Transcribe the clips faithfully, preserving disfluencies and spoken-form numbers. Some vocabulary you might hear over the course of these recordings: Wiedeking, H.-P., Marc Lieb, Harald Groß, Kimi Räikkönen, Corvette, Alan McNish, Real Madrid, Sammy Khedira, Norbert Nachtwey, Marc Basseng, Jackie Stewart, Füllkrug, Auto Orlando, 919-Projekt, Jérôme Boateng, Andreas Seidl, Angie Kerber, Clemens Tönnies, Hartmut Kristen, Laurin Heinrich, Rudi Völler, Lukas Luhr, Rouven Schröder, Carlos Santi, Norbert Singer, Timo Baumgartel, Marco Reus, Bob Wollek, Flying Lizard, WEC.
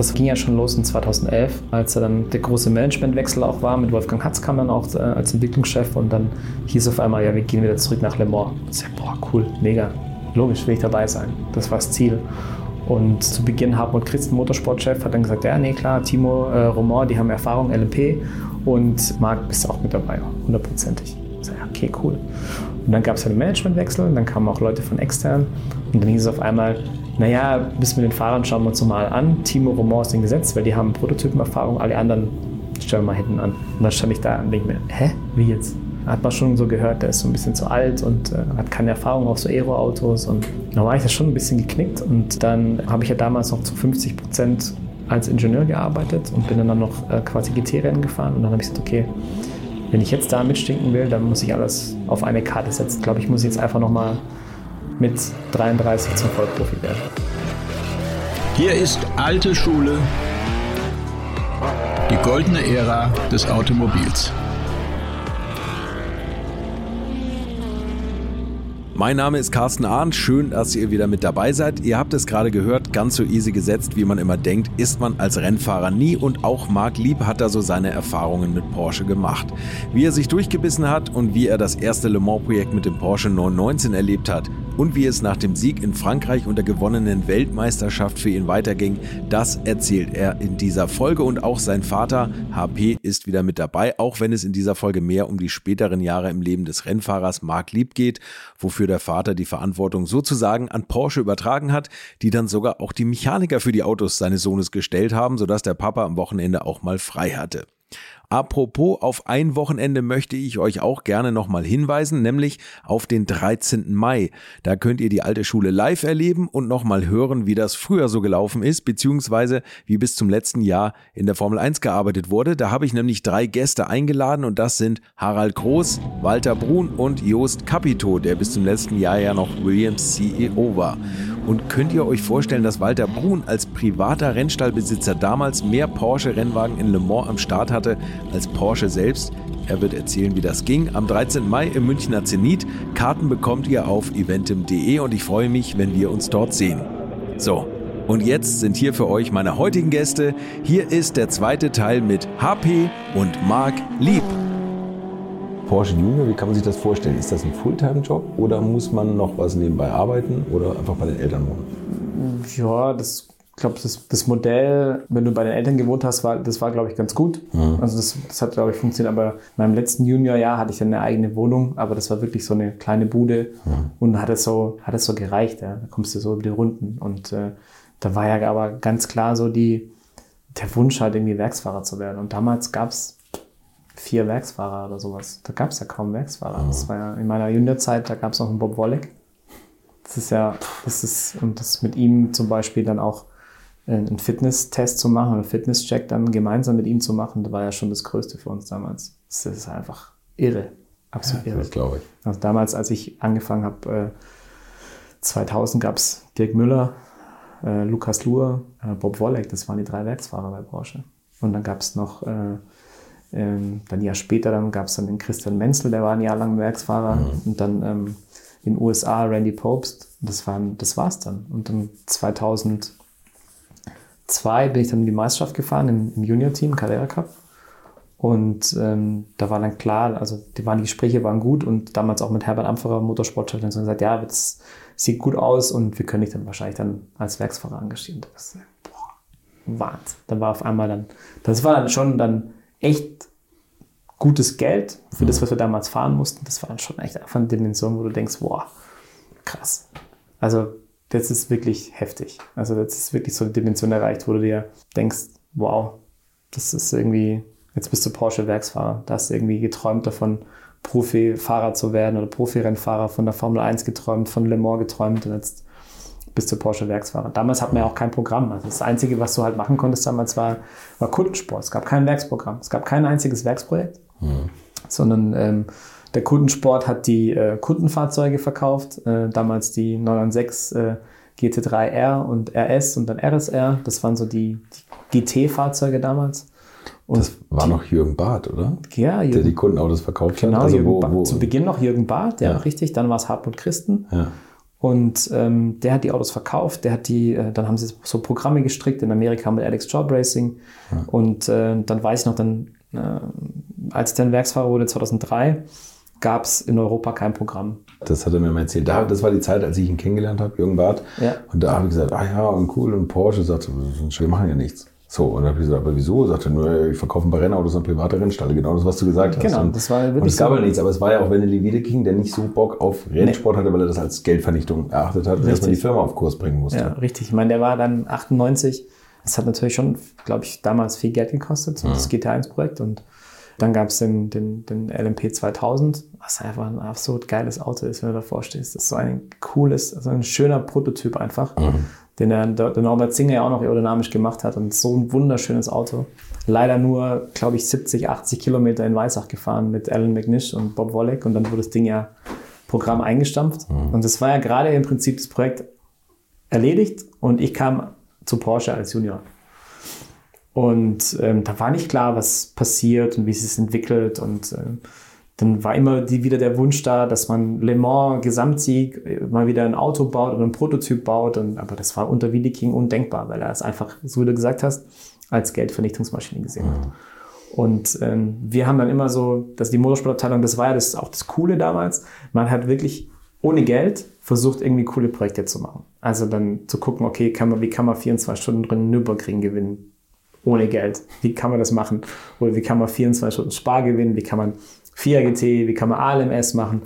Das ging ja schon los in zweitausendelf, als dann der große Managementwechsel auch war. Mit Wolfgang Hatz kam dann auch als Entwicklungschef und dann hieß auf einmal, ja, wir gehen wieder zurück nach Le Mans. Das ist ja, boah, cool, mega. Logisch will ich dabei sein. Das war das Ziel. Und zu Beginn Hartmut Kristen, Motorsportchef, hat dann gesagt, ja, nee, klar, Timo, äh, Romain, die haben Erfahrung, L M P und Marc bist auch mit dabei, hundertprozentig. Ich sage, okay, cool. Und dann gab es ja den Managementwechsel und dann kamen auch Leute von extern und dann hieß es auf einmal, naja, bis mit den Fahrern schauen wir uns mal an, Timo, Romain ist den Gesetz, weil die haben Prototypenerfahrung, alle anderen stellen wir mal hinten an. Und dann stand ich da und denke mir, hä, wie jetzt? Hat man schon so gehört, der ist so ein bisschen zu alt und äh, hat keine Erfahrung auf so Aero-Autos. Und da war ich ja schon ein bisschen geknickt. Und dann habe ich ja damals noch zu fünfzig Prozent als Ingenieur gearbeitet und bin dann noch äh, quasi G T-Rennen gefahren. Und dann habe ich gesagt, okay, wenn ich jetzt da mitstinken will, dann muss ich alles auf eine Karte setzen. Ich glaube, ich muss jetzt einfach nochmal mit dreiunddreißig zum Vollprofi werden. Hier ist alte Schule, die goldene Ära des Automobils. Mein Name ist Carsten Arndt, schön, dass ihr wieder mit dabei seid. Ihr habt es gerade gehört, ganz so easy gesetzt, wie man immer denkt, ist man als Rennfahrer nie und auch Marc Lieb hat da so seine Erfahrungen mit Porsche gemacht. Wie er sich durchgebissen hat und wie er das erste Le Mans-Projekt mit dem Porsche neun neunzehn erlebt hat und wie es nach dem Sieg in Frankreich und der gewonnenen Weltmeisterschaft für ihn weiterging, das erzählt er in dieser Folge und auch sein Vater, H P, ist wieder mit dabei, auch wenn es in dieser Folge mehr um die späteren Jahre im Leben des Rennfahrers Marc Lieb geht, wofür der Vater die Verantwortung sozusagen an Porsche übertragen hat, die dann sogar auch die Mechaniker für die Autos seines Sohnes gestellt haben, sodass der Papa am Wochenende auch mal frei hatte. Apropos, auf ein Wochenende möchte ich euch auch gerne nochmal hinweisen, nämlich auf den dreizehnten Mai. Da könnt ihr die alte Schule live erleben und nochmal hören, wie das früher so gelaufen ist, beziehungsweise wie bis zum letzten Jahr in der Formel eins gearbeitet wurde. Da habe ich nämlich drei Gäste eingeladen und das sind Harald Groß, Walter Brun und Joost Capito, der bis zum letzten Jahr ja noch Williams C E O war. Und könnt ihr euch vorstellen, dass Walter Brun als privater Rennstallbesitzer damals mehr Porsche-Rennwagen in Le Mans am Start hatte als Porsche selbst? Er wird erzählen, wie das ging. Am dreizehnten Mai im Münchner Zenit. Karten bekommt ihr auf eventim punkt de und ich freue mich, wenn wir uns dort sehen. So, und jetzt sind hier für euch meine heutigen Gäste. Hier ist der zweite Teil mit H P und Marc Lieb. Porsche Junior, wie kann man sich das vorstellen? Ist das ein Fulltime-Job oder muss man noch was nebenbei arbeiten oder einfach bei den Eltern wohnen? Ja, das... Ich glaube, das, das Modell, wenn du bei den Eltern gewohnt hast, war, das war, glaube ich, ganz gut. Mhm. Also das, das hat, glaube ich, funktioniert. Aber in meinem letzten Juniorjahr hatte ich dann eine eigene Wohnung, aber das war wirklich so eine kleine Bude mhm. und hat es so, hat es so gereicht. Ja. Da kommst du so über die Runden. Und äh, da war ja aber ganz klar so die, der Wunsch, halt irgendwie Werksfahrer zu werden. Und damals gab es vier Werksfahrer oder sowas. Da gab es ja kaum Werksfahrer. Mhm. Das war ja in meiner Juniorzeit, da gab es noch einen Bob Wollek. Das ist ja, das ist, und das mit ihm zum Beispiel dann auch einen Fitness-Test zu machen oder einen Fitness-Check dann gemeinsam mit ihm zu machen, das war ja schon das Größte für uns damals. Das ist einfach irre, absolut ja, irre. Das glaube ich. Also damals, als ich angefangen habe, zweitausend gab es Dirk Müller, Lukas Luhr, Bob Wollek, das waren die drei Werksfahrer bei Porsche. Und dann gab es noch, dann ein Jahr später, dann gab es dann den Christian Menzel, der war ein Jahr lang Werksfahrer mhm. und dann in den U S A Randy Probst, das, waren, das war's dann. Und dann zweitausendzwei bin ich dann in die Meisterschaft gefahren, im, im Junior-Team, Carrera Cup. Und ähm, da war dann klar, also die, waren, die Gespräche waren gut und damals auch mit Herbert Ampferer, Motorsportchef, dann so gesagt, ja, das sieht gut aus und wir können dich dann wahrscheinlich dann als Werksfahrer engagieren. Das, boah, Wahnsinn. Dann war auf einmal dann, das war dann schon dann echt gutes Geld für das, was wir damals fahren mussten. Das war dann schon echt einfach eine Dimension, wo du denkst, boah, krass. Also das ist wirklich heftig. Also das ist wirklich so eine Dimension erreicht, wo du dir denkst, wow, das ist irgendwie, jetzt bist du Porsche-Werksfahrer. Da hast du irgendwie geträumt davon, Profi-Fahrer zu werden oder Profi-Rennfahrer, von der Formel eins geträumt, von Le Mans geträumt und jetzt bist du Porsche-Werksfahrer. Damals hat man ja auch kein Programm. Also das Einzige, was du halt machen konntest damals, war, war Kundensport. Es gab kein Werksprogramm. Es gab kein einziges Werksprojekt, mhm. sondern... Ähm, Der Kundensport hat die äh, Kundenfahrzeuge verkauft, äh, damals die neun sechzehn äh, G T drei R und R S und dann R S R. Das waren so die, die G T-Fahrzeuge damals. Und das war die, noch Jürgen Barth, oder? Ja, Jürgen, der die Kundenautos verkauft genau, hat. Genau, also zu Beginn noch Jürgen Barth, ja, ja, richtig. Dann war es Hartmut Kristen. Ja. Und ähm, der hat die Autos verkauft, der hat die, äh, dann haben sie so Programme gestrickt, in Amerika mit Alex Job Racing. Ja. Und äh, dann weiß ich noch, dann, äh, als ich dann Werksfahrer wurde, zweitausenddrei, gab es in Europa kein Programm. Das hat er mir mal erzählt. Da, das war die Zeit, als ich ihn kennengelernt habe, Jürgen Barth. Ja. Und da habe ich gesagt, ah ja, und cool, und Porsche sagte, wir machen ja nichts. So, und dann habe ich gesagt, aber wieso? Sagte nur, ich verkaufe ein paar Rennautos an private Rennstalle. Genau das, was du gesagt hast. Genau, und das war wirklich. Und es gab ja so nichts, aber es war ja auch wenn der Wiedeking, der nicht so Bock auf Rennsport nee. hatte, weil er das als Geldvernichtung erachtet hat, dass man die Firma auf Kurs bringen musste. Ja, richtig. Ich meine, der war dann achtundneunzig. Das hat natürlich schon, glaube ich, damals viel Geld gekostet, ja. Das G T eins Projekt. Und dann gab es den, den, den L M P zweitausend, was einfach ein absolut geiles Auto ist, wenn du davor stehst. Das ist so ein cooles, also ein schöner Prototyp einfach. Mhm. den der, der Norbert Singer ja auch noch aerodynamisch gemacht hat. Und so ein wunderschönes Auto. Leider nur, glaube ich, siebzig, achtzig Kilometer in Weissach gefahren mit Alan McNish und Bob Wollek. Und dann wurde das Ding ja Programm eingestampft. Mhm. Und das war ja gerade im Prinzip das Projekt erledigt. Und ich kam zu Porsche als Junior. Und ähm, da war nicht klar, was passiert und wie es sich entwickelt. Und ähm, dann war immer die, wieder der Wunsch da, dass man Le Mans Gesamtsieg mal wieder ein Auto baut oder einen Prototyp baut. Und, aber das war unter Wiedeking undenkbar, weil er es einfach, so wie du gesagt hast, als Geldvernichtungsmaschine gesehen hat. Und ähm, wir haben dann immer so, dass die Motorsportabteilung, das war ja das, auch das Coole damals, man hat wirklich ohne Geld versucht, irgendwie coole Projekte zu machen. Also dann zu gucken, okay, kann man, wie kann man vierundzwanzig Stunden drin Nürburgring gewinnen? Ohne Geld. Wie kann man das machen? Oder wie kann man vierundzwanzig Stunden Spar gewinnen? Wie kann man vier G T, wie kann man A L M S machen?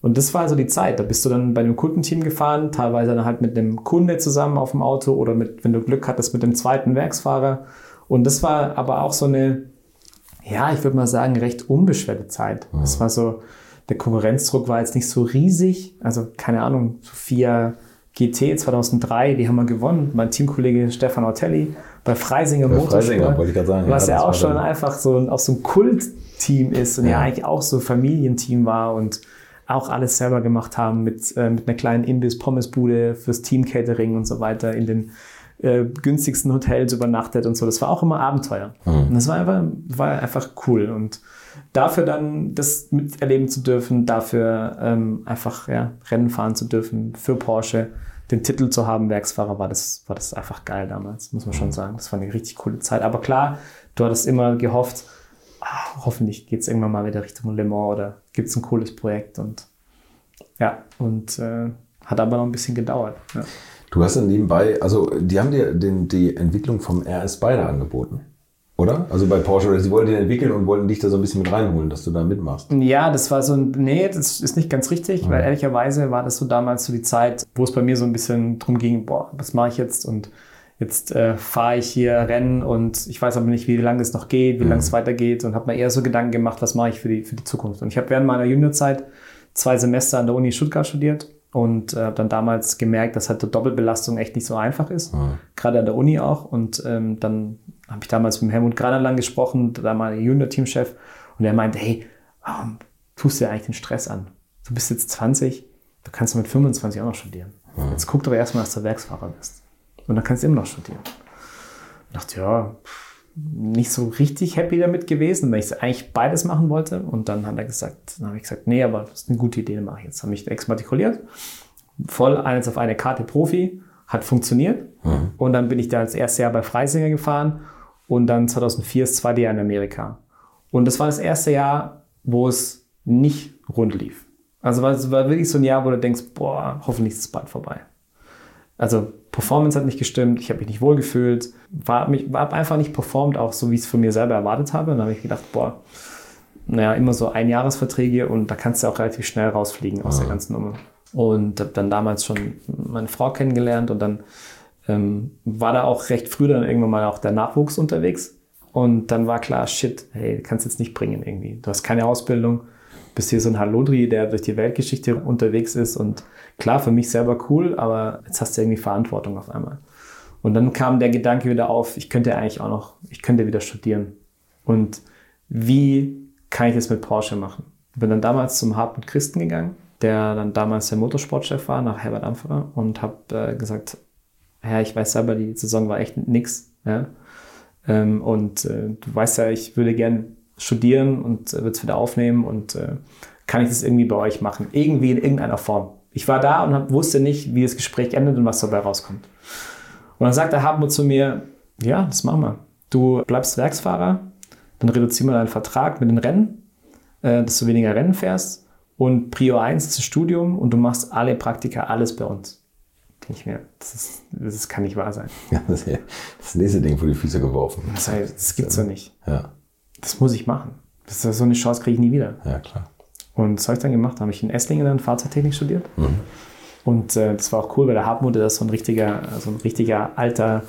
Und das war also die Zeit. Da bist du dann bei einem Kundenteam gefahren, teilweise dann halt mit einem Kunde zusammen auf dem Auto oder mit, wenn du Glück hattest, mit dem zweiten Werksfahrer. Und das war aber auch so eine, ja, ich würde mal sagen, recht unbeschwerte Zeit. Das war so, der Konkurrenzdruck war jetzt nicht so riesig. Also, keine Ahnung, Sophia G T zweitausenddrei, die haben wir gewonnen. Mein Teamkollege Stefan Ortelli bei Freisinger Motorsport, Freisinger, wollte ich gerade sagen, was ja, ja auch schon einfach so ein, auch so ein Kultteam ist und ja. ja eigentlich auch so ein Familienteam war und auch alles selber gemacht haben mit, äh, mit einer kleinen Imbiss-Pommesbude fürs Team-Catering und so weiter, in den äh, günstigsten Hotels übernachtet und so. Das war auch immer Abenteuer. Mhm. Und das war einfach, war einfach cool. Und dafür dann das miterleben zu dürfen, dafür ähm, einfach ja, Rennen fahren zu dürfen für Porsche, den Titel zu haben, Werksfahrer, war das, war das einfach geil damals, muss man schon sagen. Das war eine richtig coole Zeit. Aber klar, du hattest immer gehofft, ach, hoffentlich geht es irgendwann mal wieder Richtung Le Mans oder gibt es ein cooles Projekt. Und ja, und äh, hat aber noch ein bisschen gedauert. Ja. Du hast dann nebenbei, also die haben dir den, die Entwicklung vom R S Spyder angeboten, oder? Also bei Porsche, sie wollten den entwickeln und wollten dich da so ein bisschen mit reinholen, dass du da mitmachst. Ja, das war so ein, nee, das ist nicht ganz richtig, mhm. weil ehrlicherweise war das so damals so die Zeit, wo es bei mir so ein bisschen drum ging, boah, was mache ich jetzt und jetzt äh, fahre ich hier Rennen und ich weiß aber nicht, wie lange es noch geht, wie mhm. lange es weitergeht und habe mir eher so Gedanken gemacht, was mache ich für die, für die Zukunft. Und ich habe während meiner Juniorzeit zwei Semester an der Uni Stuttgart studiert und habe äh, dann damals gemerkt, dass halt die Doppelbelastung echt nicht so einfach ist, mhm. gerade an der Uni auch und ähm, dann habe ich damals mit Helmut Granerland gesprochen, damaliger Junior-Teamchef. Und er meinte, hey, warum tust du dir eigentlich den Stress an? Du bist jetzt zwanzig, du kannst mit fünfundzwanzig auch noch studieren. Mhm. Jetzt guck doch erstmal, dass du Werksfahrer bist. Und dann kannst du immer noch studieren. Ich dachte, ja, nicht so richtig happy damit gewesen, weil ich eigentlich beides machen wollte. Und dann hat er gesagt, dann habe ich gesagt, nee, aber das ist eine gute Idee, mache ich jetzt. Habe mich exmatrikuliert, voll eins auf eine Karte Profi, hat funktioniert. Mhm. Und dann bin ich da das erste Jahr bei Freisinger gefahren. Und dann zweitausendvier ist das zweite Jahr in Amerika. Und das war das erste Jahr, wo es nicht rund lief. Also es war wirklich so ein Jahr, wo du denkst, boah, hoffentlich ist es bald vorbei. Also Performance hat nicht gestimmt, ich habe mich nicht wohlgefühlt, war, war einfach nicht performt, auch so wie ich es von mir selber erwartet habe. Und dann habe ich gedacht, boah, naja, immer so Einjahresverträge und da kannst du auch relativ schnell rausfliegen aus der ganzen Nummer. Und habe dann damals schon meine Frau kennengelernt und dann Ähm, war da auch recht früh dann irgendwann mal auch der Nachwuchs unterwegs und dann war klar, shit, hey, kannst jetzt nicht bringen irgendwie. Du hast keine Ausbildung, bist hier so ein Hallodri, der durch die Weltgeschichte unterwegs ist und klar, für mich selber cool, aber jetzt hast du irgendwie Verantwortung auf einmal. Und dann kam der Gedanke wieder auf, ich könnte eigentlich auch noch, ich könnte wieder studieren und wie kann ich das mit Porsche machen? Ich bin dann damals zum Hartmut Kristen gegangen, der dann damals der Motorsportchef war, nach Herbert Ampferer und habe äh, gesagt, ja, ich weiß selber, die Saison war echt nix. Ja? Ähm, und äh, du weißt ja, ich würde gerne studieren und äh, würde es wieder aufnehmen und äh, kann ich das irgendwie bei euch machen? Irgendwie in irgendeiner Form. ich war da und hab, wusste nicht, wie das Gespräch endet und was dabei rauskommt. Und dann sagt der Hartmut zu mir, ja, das machen wir. Du bleibst Werksfahrer, dann reduzieren wir deinen Vertrag mit den Rennen, äh, dass du weniger Rennen fährst und Prio eins ist das Studium und du machst alle Praktika, alles bei uns. Denke ich mir, das, ist, das kann nicht wahr sein. Ja, das ist ein Leseding vor die Füße geworfen. Das, heißt, das gibt's doch nicht. Ja. Das muss ich machen. Das ist so eine Chance kriege ich nie wieder. Ja, klar. Und das habe ich dann gemacht. Da habe ich in Esslingen dann Fahrzeugtechnik studiert. Mhm. Und äh, das war auch cool, weil der Hartmut, der ist so ein richtiger, so ein richtiger alter,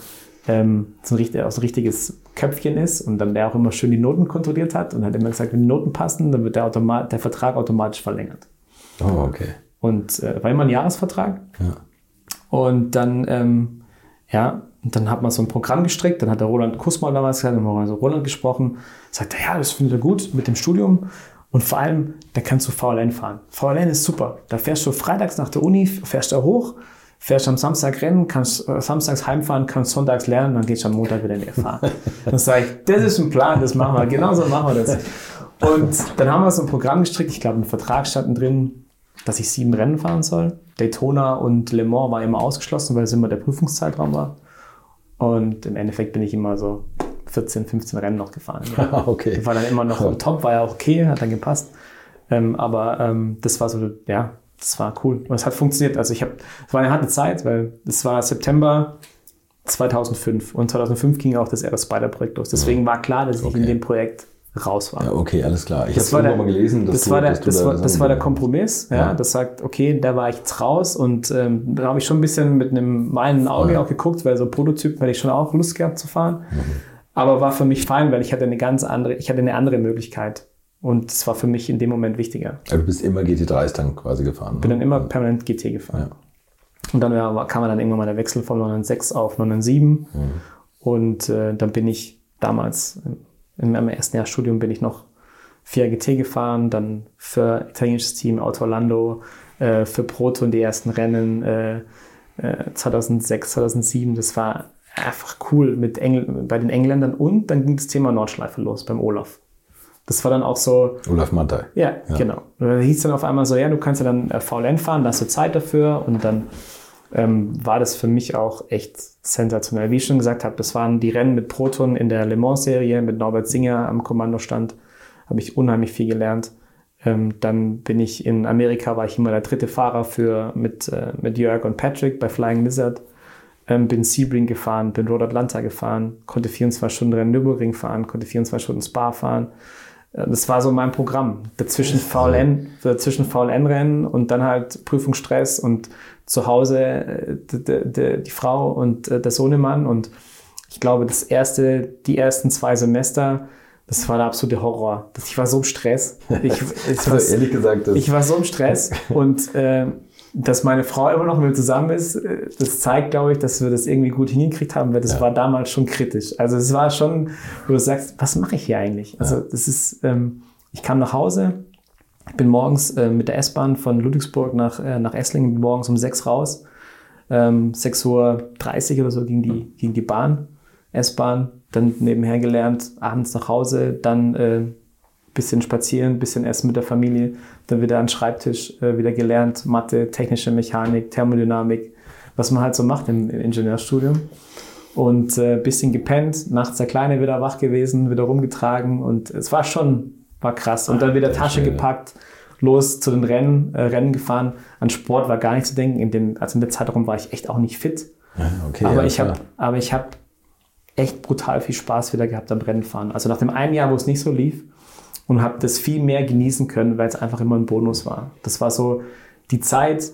ähm, so ein richtig, auch so ein richtiges Köpfchen ist und dann der auch immer schön die Noten kontrolliert hat und hat immer gesagt, wenn die Noten passen, dann wird der, Automa- der Vertrag automatisch verlängert. Oh, okay. Und äh, war immer ein Jahresvertrag. Ja. Und dann, ähm, ja, und dann hat man so ein Programm gestrickt, dann hat der Roland Kussmann damals gesagt, dann haben wir so Roland gesprochen, sagt er, ja, das findet er gut mit dem Studium. Und vor allem, da kannst du V L N fahren. V L N ist super. Da fährst du freitags nach der Uni, fährst da hoch, fährst am Samstag Rennen, kannst äh, samstags heimfahren, kannst sonntags lernen, dann gehst du am Montag wieder in die F A. Dann sage ich, das ist ein Plan, das machen wir, genauso machen wir das. Und dann haben wir so ein Programm gestrickt, ich glaube, im Vertrag standen drin, dass ich sieben Rennen fahren soll. Daytona und Le Mans war immer ausgeschlossen, weil es immer der Prüfungszeitraum war. Und im Endeffekt bin ich immer so vierzehn, fünfzehn Rennen noch gefahren. Ja. Okay. Ich war dann immer noch im Top, war ja auch okay, hat dann gepasst. Ähm, aber ähm, das war so, ja, das war cool. Und es hat funktioniert. Also ich habe, es war eine harte Zeit, weil es war September zweitausendfünf und zweitausendfünf ging auch das Spyder-Projekt los. Deswegen war klar, dass ich okay. in dem Projekt raus war. Ja, okay, alles klar. Ich habe es irgendwann mal gelesen, dass das du, war der, dass du das, da war, das war der Kompromiss. Ja, ja. Das sagt, okay, da war ich jetzt raus und ähm, da habe ich schon ein bisschen mit einem weinenden Auge ja. auch geguckt, weil so Prototypen hätte ich schon auch Lust gehabt zu fahren. Mhm. Aber war für mich fein, weil ich hatte eine ganz andere, ich hatte eine andere Möglichkeit. Und es war für mich in dem Moment wichtiger. Also du bist immer G T drei dann quasi gefahren? Ich bin dann immer also permanent G T gefahren. Ja. Und dann ja, kam dann irgendwann mal der Wechsel von neun eins sechs auf neun eins sieben. Mhm. Und äh, dann bin ich damals, in meinem ersten Jahr Studium bin ich noch vier G T gefahren, dann für italienisches Team Auto Orlando, äh, für Proton die ersten Rennen äh, zweitausendsechs, zweitausendsieben. Das war einfach cool mit Engl- bei den Engländern und dann ging das Thema Nordschleife los beim Olaf. Das war dann auch so... Olaf Manthey. Ja, ja, genau. Und da hieß dann auf einmal so, ja, du kannst ja dann V L N fahren, da hast du Zeit dafür und dann ähm, war das für mich auch echt sensationell. Wie ich schon gesagt habe, das waren die Rennen mit Proton in der Le Mans-Serie, mit Norbert Singer am Kommandostand, habe ich unheimlich viel gelernt. Ähm, dann bin ich in Amerika, war ich immer der dritte Fahrer für mit, äh, mit Jörg und Patrick bei Flying Lizard. Ähm, bin Sebring gefahren, bin Road Atlanta gefahren, konnte vierundzwanzig Stunden Rennen Nürburgring fahren, konnte vierundzwanzig Stunden Spa fahren. Äh, das war so mein Programm. Dazwischen V L N, dazwischen V L N-Rennen und dann halt Prüfungsstress und zu Hause äh, d- d- d- die Frau und äh, der Sohnemann. Und ich glaube, das erste, die ersten zwei Semester, das war der absolute Horror. Ich war so im Stress. Ich, ich, war, also ehrlich gesagt, das ich war so im Stress und äh, dass meine Frau immer noch mit mir zusammen ist, das zeigt, glaube ich, dass wir das irgendwie gut hingekriegt haben, weil das ja. war damals schon kritisch. Also es war schon, wo du sagst, was mache ich hier eigentlich? Also ja. das ist, ähm, ich kam nach Hause, bin morgens äh, mit der S-Bahn von Ludwigsburg nach, äh, nach Esslingen, bin morgens um sechs raus, ähm, sechs Uhr dreißig oder so ging die, ging die Bahn, S-Bahn, dann nebenher gelernt, abends nach Hause, dann äh, bisschen spazieren, bisschen essen mit der Familie, dann wieder an den Schreibtisch, äh, wieder gelernt, Mathe, technische Mechanik, Thermodynamik, was man halt so macht im, im Ingenieurstudium. Und ein äh, bisschen gepennt, nachts der Kleine wieder wach gewesen, wieder rumgetragen und es war schon, war krass. Und dann wieder Tasche gepackt, los zu den Rennen, äh, Rennen gefahren. An Sport war gar nicht zu denken, in dem, also in der Zeitraum war ich echt auch nicht fit. Okay, aber, ja, ich hab, aber ich habe echt brutal viel Spaß wieder gehabt am Rennenfahren. Also nach dem einen Jahr, wo es nicht so lief, und habe das viel mehr genießen können, weil es einfach immer ein Bonus war. Das war so die Zeit,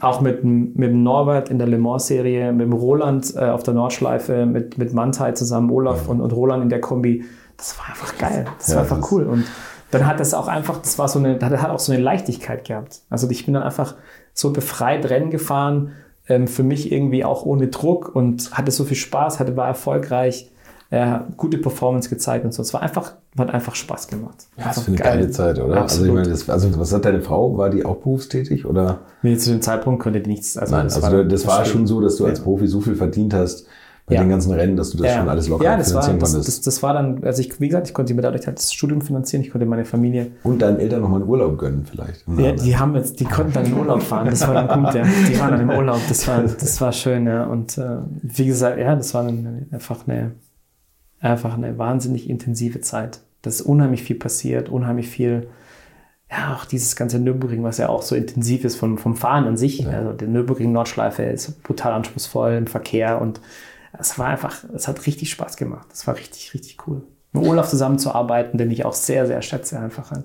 auch mit, mit dem Norbert in der Le Mans-Serie, mit dem Roland äh, auf der Nordschleife, mit, mit Manthey zusammen, Olaf ja. und, und Roland in der Kombi. Das war einfach geil. Das ja, war einfach das cool. Und dann hat das auch einfach, das war so eine, das hat auch so eine Leichtigkeit gehabt. Also ich bin dann einfach so befreit Rennen gefahren, ähm, für mich irgendwie auch ohne Druck und hatte so viel Spaß, hatte, war erfolgreich. Ja, gute Performance gezeigt und so. Es war einfach, hat einfach Spaß gemacht. Ja, das ist eine geil. geile Zeit, oder? Absolut. Also, ich meine, das, also, was hat deine Frau? War die auch berufstätig, oder? Nee, zu dem Zeitpunkt konnte die nichts. Also Nein, das also war, das war schon so, dass du als Profi so viel verdient hast, bei ja. den ganzen Rennen, dass du das ja. schon alles locker ja, das finanzieren war, konntest. Ja, das, das, das war dann, also ich, wie gesagt, ich konnte mir dadurch halt das Studium finanzieren, ich konnte meine Familie... Und deinen Eltern nochmal einen Urlaub gönnen vielleicht. Ja, die haben jetzt, die konnten dann in Urlaub fahren, das war dann gut, ja. Die waren dann im Urlaub, das war, das war schön, ja. Und äh, wie gesagt, ja, das war dann einfach eine, einfach eine wahnsinnig intensive Zeit. Da ist unheimlich viel passiert, unheimlich viel... Ja, auch dieses ganze Nürburgring, was ja auch so intensiv ist vom, vom Fahren an sich. Ja. Also der Nürburgring-Nordschleife ist brutal anspruchsvoll im Verkehr und es war einfach, es hat richtig Spaß gemacht. Es war richtig, richtig cool. Mit Olaf zusammenzuarbeiten, den ich auch sehr, sehr schätze. Einfach ein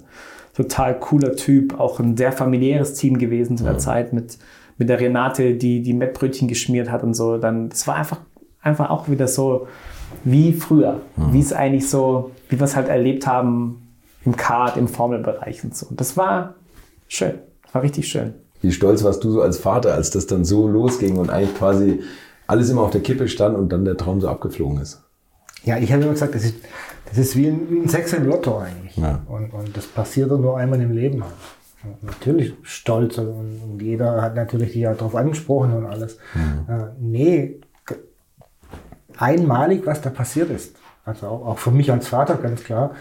total cooler Typ, auch ein sehr familiäres Team gewesen zu der ja. Zeit mit, mit der Renate, die die Mettbrötchen geschmiert hat und so. Dann, das war einfach, einfach auch wieder so wie früher, ja. wie es eigentlich so, wie wir es halt erlebt haben, im Kart, im Formelbereich und so. Das war schön, das war richtig schön. Wie stolz warst du so als Vater, als das dann so losging und eigentlich quasi alles immer auf der Kippe stand und dann der Traum so abgeflogen ist? Ja, ich habe immer gesagt, das ist, das ist wie ein, wie ein Sechser im Lotto eigentlich. Ja. Und, und das passiert dann nur einmal im Leben. Und natürlich stolz und, und jeder hat natürlich dich auch darauf angesprochen und alles. Mhm. Äh, nee, einmalig, was da passiert ist. Also auch, auch für mich als Vater, ganz klar,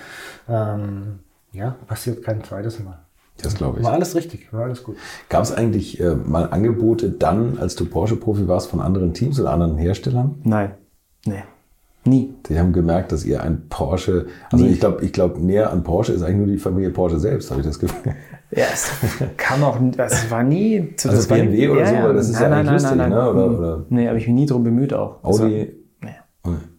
ähm, ja, passiert kein zweites Mal. Das glaube ich. War alles richtig, war alles gut. Gab es eigentlich äh, mal Angebote dann, als du Porsche-Profi warst, von anderen Teams oder anderen Herstellern? Nein, nee, nie. Die haben gemerkt, dass ihr ein Porsche, also nie. ich glaube, ich glaube, näher an Porsche ist eigentlich nur die Familie Porsche selbst, habe ich das Gefühl. Ja, es kam auch, es war nie... Zu, also das B M W war nie, oder so, ja, ja. das ist nein, ja eigentlich nein, lustig, nein, nein, ne? Oder, oder? Nee, habe ich mich nie drum bemüht auch. Audi? Also, nee.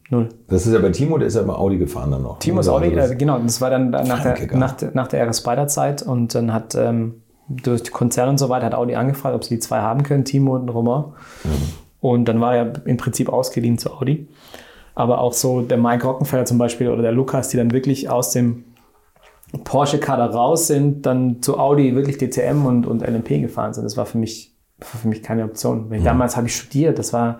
Null. Das ist ja bei Timo, der ist ja bei Audi gefahren dann noch. Timo ist Audi, das genau. Das war dann nach der, nach, nach der R S Spyder-Zeit und dann hat ähm, durch Konzerne und so weiter hat Audi angefragt, ob sie die zwei haben können, Timo und Romain. Mhm. Und dann war er im Prinzip ausgeliehen zu Audi. Aber auch so der Mike Rockenfeller zum Beispiel oder der Lukas, die dann wirklich aus dem Porsche-Kader raus sind, dann zu Audi wirklich D T M und, und L M P gefahren sind. Das war für mich, war für mich keine Option. Mhm. Damals habe ich studiert, das war...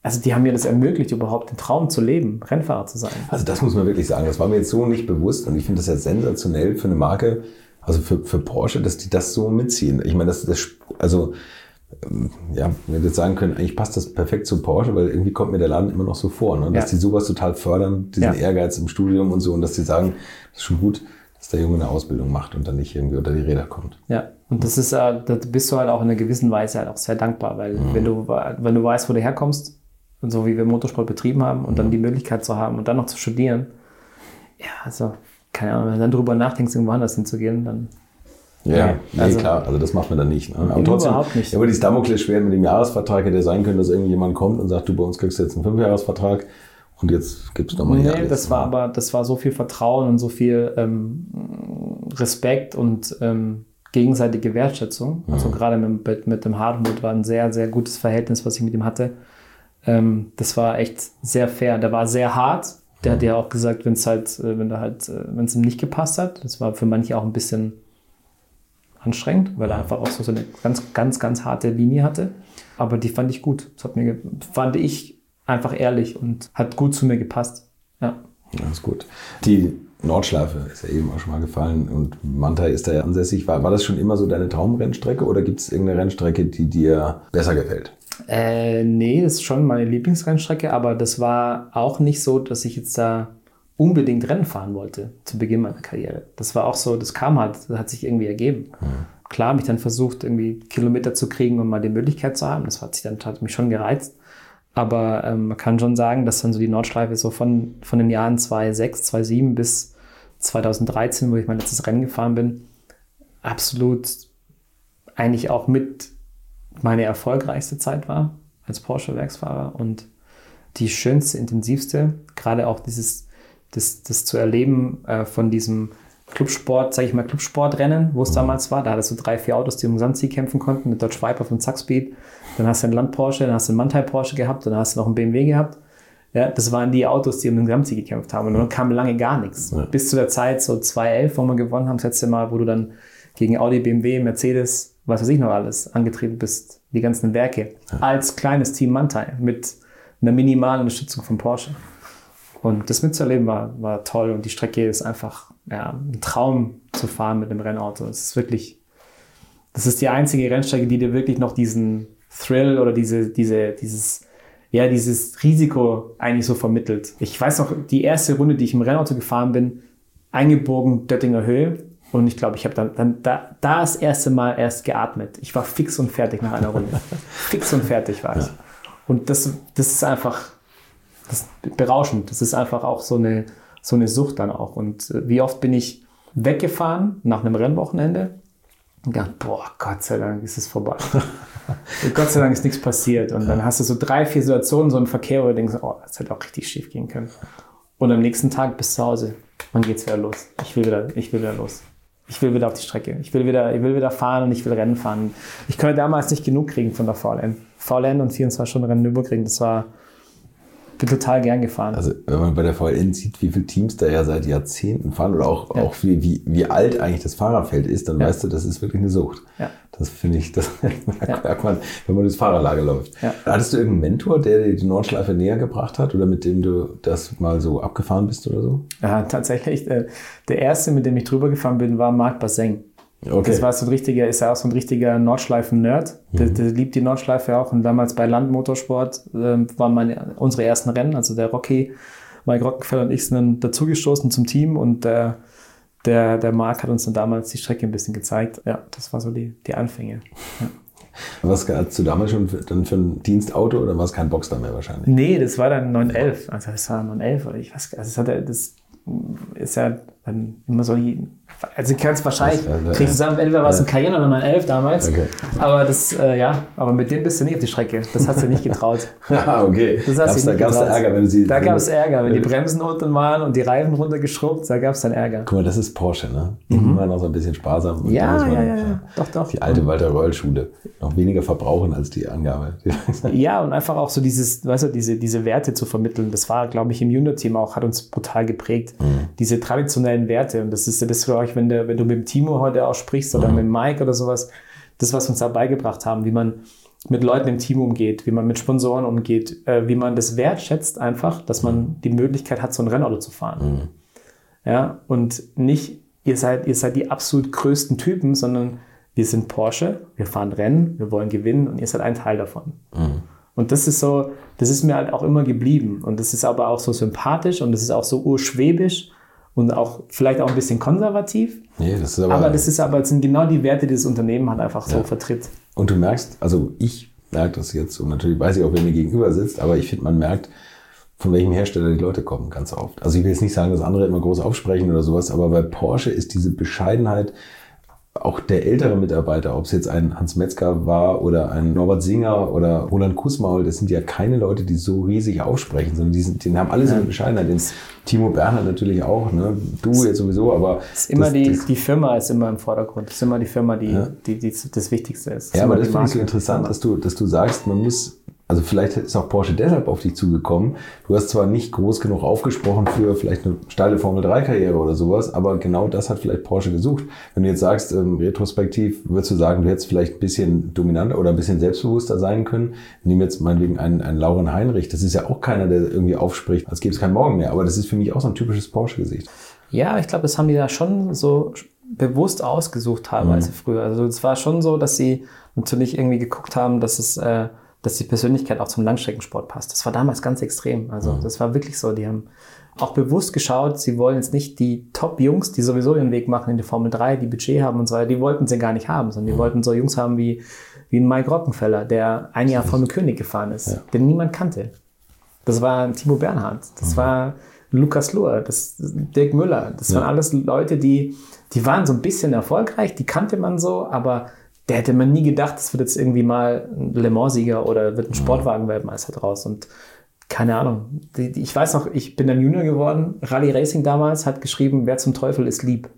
Also die haben mir das ermöglicht, überhaupt den Traum zu leben, Rennfahrer zu sein. Also das muss man wirklich sagen, das war mir jetzt so nicht bewusst und ich finde das ja sensationell für eine Marke, also für, für Porsche, dass die das so mitziehen. Ich meine, das, das also ähm, ja, wenn wir jetzt sagen können, eigentlich passt das perfekt zu Porsche, weil irgendwie kommt mir der Laden immer noch so vor, ne? Dass ja. die sowas total fördern, diesen ja. Ehrgeiz im Studium und so und dass die sagen, das ist schon gut, dass der Junge eine Ausbildung macht und dann nicht irgendwie unter die Räder kommt. Ja, und das ist, äh, da bist du halt auch in einer gewissen Weise halt auch sehr dankbar, weil mhm. wenn du, wenn du weißt, wo du herkommst, und so wie wir Motorsport betrieben haben und dann die Möglichkeit zu haben und dann noch zu studieren, ja, also, keine Ahnung, wenn du dann drüber nachdenkst, irgendwo anders hinzugehen, dann... Ja, nee, also, klar, also das macht man dann nicht. Ne? Aber trotzdem, überhaupt nicht. Aber dieses Damoklesschwert mit dem Jahresvertrag hätte sein können, dass irgendjemand kommt und sagt, du, bei uns kriegst du jetzt einen Fünfjahresvertrag und jetzt gibt's nochmal... Nee, alles, das war ne? aber, das war so viel Vertrauen und so viel ähm, Respekt und ähm, gegenseitige Wertschätzung. Mhm. Also gerade mit, mit dem Hartmut war ein sehr, sehr gutes Verhältnis, was ich mit ihm hatte. Das war echt sehr fair. Der war sehr hart. Der hat ja auch gesagt, wenn's halt, wenn es halt, wenn es ihm nicht gepasst hat. Das war für manche auch ein bisschen anstrengend, weil er einfach auch so eine ganz, ganz, ganz harte Linie hatte. Aber die fand ich gut. Das hat mir, fand ich einfach ehrlich und hat gut zu mir gepasst. Ja, ja ist gut. Die Nordschleife ist ja eben auch schon mal gefallen und Manthey ist da ja ansässig. War, war das schon immer so deine Traumrennstrecke oder gibt es irgendeine Rennstrecke, die dir besser gefällt? Äh, nee, das ist schon meine Lieblingsrennstrecke, aber das war auch nicht so, dass ich jetzt da unbedingt Rennen fahren wollte zu Beginn meiner Karriere. Das war auch so, das kam halt, das hat sich irgendwie ergeben. Mhm. Klar, habe ich dann versucht, irgendwie Kilometer zu kriegen und mal die Möglichkeit zu haben. Das hat sich dann, hat mich schon gereizt. Aber ähm, man kann schon sagen, dass dann so die Nordschleife so von, von den Jahren zweitausendsechs, zweitausendsieben bis zweitausenddreizehn, wo ich mein letztes Rennen gefahren bin, absolut eigentlich auch mit meine erfolgreichste Zeit war als Porsche-Werksfahrer und die schönste, intensivste, gerade auch dieses, das, das zu erleben äh, von diesem Clubsport, sage ich mal Clubsportrennen, wo es damals war, da hattest du drei, vier Autos, die um Gesamtsieg kämpfen konnten, mit Dodge Viper von Zackspeed, dann hast du einen Land-Porsche, dann hast du einen Manthey-Porsche gehabt, dann hast du noch einen B M W gehabt, ja, das waren die Autos, die um den Gesamtsieg gekämpft haben und dann kam lange gar nichts, ja. bis zu der Zeit so zweitausendelf, wo wir gewonnen haben, das letzte Mal, wo du dann gegen Audi, B M W, Mercedes, was weiß ich noch alles, angetreten bist, die ganzen Werke, ja. als kleines Team Manthey mit einer minimalen Unterstützung von Porsche. Und das mitzuerleben war, war toll und die Strecke ist einfach ja, ein Traum zu fahren mit einem Rennauto. Es ist wirklich, das ist die einzige Rennstrecke, die dir wirklich noch diesen Thrill oder diese, diese, dieses ja, dieses Risiko eigentlich so vermittelt. Ich weiß noch, die erste Runde, die ich im Rennauto gefahren bin, eingebogen Döttinger Höhe. Und ich glaube, ich habe dann, dann da, da das erste Mal erst geatmet. Ich war fix und fertig nach einer Runde. Fix und fertig war ich. Ja. Und das, das ist einfach das ist berauschend. Das ist einfach auch so eine, so eine Sucht dann auch. Und wie oft bin ich weggefahren nach einem Rennwochenende und dachte, boah, Gott sei Dank ist es vorbei. Gott sei Dank ist nichts passiert. Und dann hast du so drei, vier Situationen, so im Verkehr, wo du denkst, oh, das hätte auch richtig schief gehen können. Und am nächsten Tag bist du zu Hause. Wann geht's wieder los? Ich will wieder, ich will wieder los. Ich will wieder auf die Strecke. Ich will wieder, ich will wieder fahren und ich will Rennen fahren. Ich konnte damals nicht genug kriegen von der V L N. V L N und vierundzwanzig Stunden Rennen Nürburgring, das war, bin total gern gefahren. Also wenn man bei der V L N sieht, wie viele Teams da ja seit Jahrzehnten fahren oder auch, ja. auch wie, wie, wie alt eigentlich das Fahrerfeld ist, dann ja. weißt du, das ist wirklich eine Sucht. Ja. Das finde ich, das merkt ja. man, wenn man durchs Fahrerlager läuft. Ja. Hattest du irgendeinen Mentor, der dir die Nordschleife näher gebracht hat oder mit dem du das mal so abgefahren bist oder so? Ja, tatsächlich. Äh, der erste, mit dem ich drüber gefahren bin, war Marc Basseng. Okay. Das war so ein richtiger, ist ja auch so ein richtiger Nordschleifen-Nerd. Mhm. Der, der liebt die Nordschleife auch. Und damals bei Land Motorsport äh, waren meine, unsere ersten Rennen, also der Rocky, Mike Rockenfeller und ich sind dann dazugestoßen zum Team. Und äh, der, der Marc hat uns dann damals die Strecke ein bisschen gezeigt. Ja, das war so die, die Anfänge. Ja. Was hattest du damals schon für, dann für ein Dienstauto oder war es kein Boxster mehr wahrscheinlich? Nee, das war dann neun elf. Also das war neun elf oder ich weiß gar nicht. Also das, hat, das ist ja dann immer so... Also ich kann es wahrscheinlich, kriegst zusammen, entweder war es ein Cayenne oder ein elf damals, okay. aber das, äh, ja, aber mit dem bist du nicht auf die Strecke, das hast du nicht getraut. Ah, okay, das hast du nicht getraut. Da gab es Ärger, wenn du sie... Da gab es Ärger, wenn die Bremsen unten waren und die Reifen runtergeschrubbt, da gab es dann Ärger. Guck mal, das ist Porsche, ne? Die mhm. waren auch so ein bisschen sparsam. Und ja, ja, ja, ja, doch, doch. Die alte Walter Röhrl Schule, noch weniger verbrauchen als die Angabe. Ja, und einfach auch so dieses, weißt du, diese, diese Werte zu vermitteln, das war, glaube ich, im Junior-Team auch, hat uns brutal geprägt, mhm. diese traditionellen Werte und das ist das für euch, wenn, der, wenn du mit dem Timo heute auch sprichst oder mhm. mit Mike oder sowas, das, was uns da beigebracht haben, wie man mit Leuten im Team umgeht, wie man mit Sponsoren umgeht, äh, wie man das wertschätzt einfach, dass man die Möglichkeit hat, so ein Rennauto zu fahren. Mhm. Ja, und nicht, ihr seid, ihr seid die absolut größten Typen, sondern wir sind Porsche, wir fahren Rennen, wir wollen gewinnen und ihr seid ein Teil davon. Mhm. Und das ist so, das ist mir halt auch immer geblieben und das ist aber auch so sympathisch und das ist auch so urschwäbisch, und auch vielleicht auch ein bisschen konservativ. Nee, das ist aber, aber das ist aber das sind genau die Werte, die das Unternehmen halt einfach so ja. vertritt. Und du merkst, also ich merke das jetzt und natürlich weiß ich auch, wer mir gegenüber sitzt, aber ich finde, man merkt, von welchem Hersteller die Leute kommen, ganz oft. Also ich will jetzt nicht sagen, dass andere immer groß aufsprechen oder sowas, aber bei Porsche ist diese Bescheidenheit auch der ältere Mitarbeiter, ob es jetzt ein Hans Metzger war oder ein Norbert Singer oder Roland Kussmann, das sind ja keine Leute, die so riesig aufsprechen, sondern die, sind, die haben alle so eine Bescheidenheit. Den Timo Bernhard natürlich auch, ne? Du jetzt sowieso, aber... Ist immer das, die, das, die Firma ist immer im Vordergrund, ist immer die Firma, die, ja. die, die, die das Wichtigste ist. Ja, aber das finde ich so interessant, dass du, dass du sagst, man muss... Also vielleicht ist auch Porsche deshalb auf dich zugekommen. Du hast zwar nicht groß genug aufgesprochen für vielleicht eine steile Formel drei Karriere oder sowas, aber genau das hat vielleicht Porsche gesucht. Wenn du jetzt sagst, ähm, retrospektiv, würdest du sagen, du hättest vielleicht ein bisschen dominanter oder ein bisschen selbstbewusster sein können. Nehmen jetzt meinetwegen einen, einen Lauren Heinrich. Das ist ja auch keiner, der irgendwie aufspricht, als gäbe es keinen Morgen mehr. Aber das ist für mich auch so ein typisches Porsche-Gesicht. Ja, ich glaube, das haben die da schon so bewusst ausgesucht teilweise mhm. früher. Also es war schon so, dass sie natürlich irgendwie geguckt haben, dass es... Äh, dass die Persönlichkeit auch zum Langstreckensport passt. Das war damals ganz extrem. Also mhm. das war wirklich so. Die haben auch bewusst geschaut, sie wollen jetzt nicht die Top-Jungs, die sowieso ihren Weg machen in die Formel drei, die Budget haben und so, die wollten sie gar nicht haben, sondern die mhm. wollten so Jungs haben wie, wie ein Mike Rockenfeller, der ein Jahr Formel König gefahren ist, ja. den niemand kannte. Das war Timo Bernhard, das mhm. war Lukas Luhr, das Dirk Müller. Das ja. waren alles Leute, die, die waren so ein bisschen erfolgreich, die kannte man so, aber da hätte man nie gedacht, das wird jetzt irgendwie mal ein Le Mans-Sieger oder wird ein Sportwagen-Weltmeister draus. Und keine Ahnung. Ich weiß noch, ich bin dann Junior geworden. Rally Racing damals hat geschrieben, wer zum Teufel ist lieb.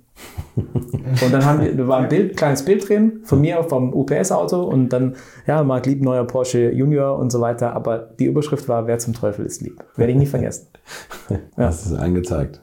Und dann haben wir, da war ein Bild, kleines Bild drin von mir vom U P S-Auto und dann, ja, Marc Lieb, neuer Porsche Junior und so weiter. Aber die Überschrift war, wer zum Teufel ist lieb. Werde ich nie vergessen. Ja. Das ist angezeigt.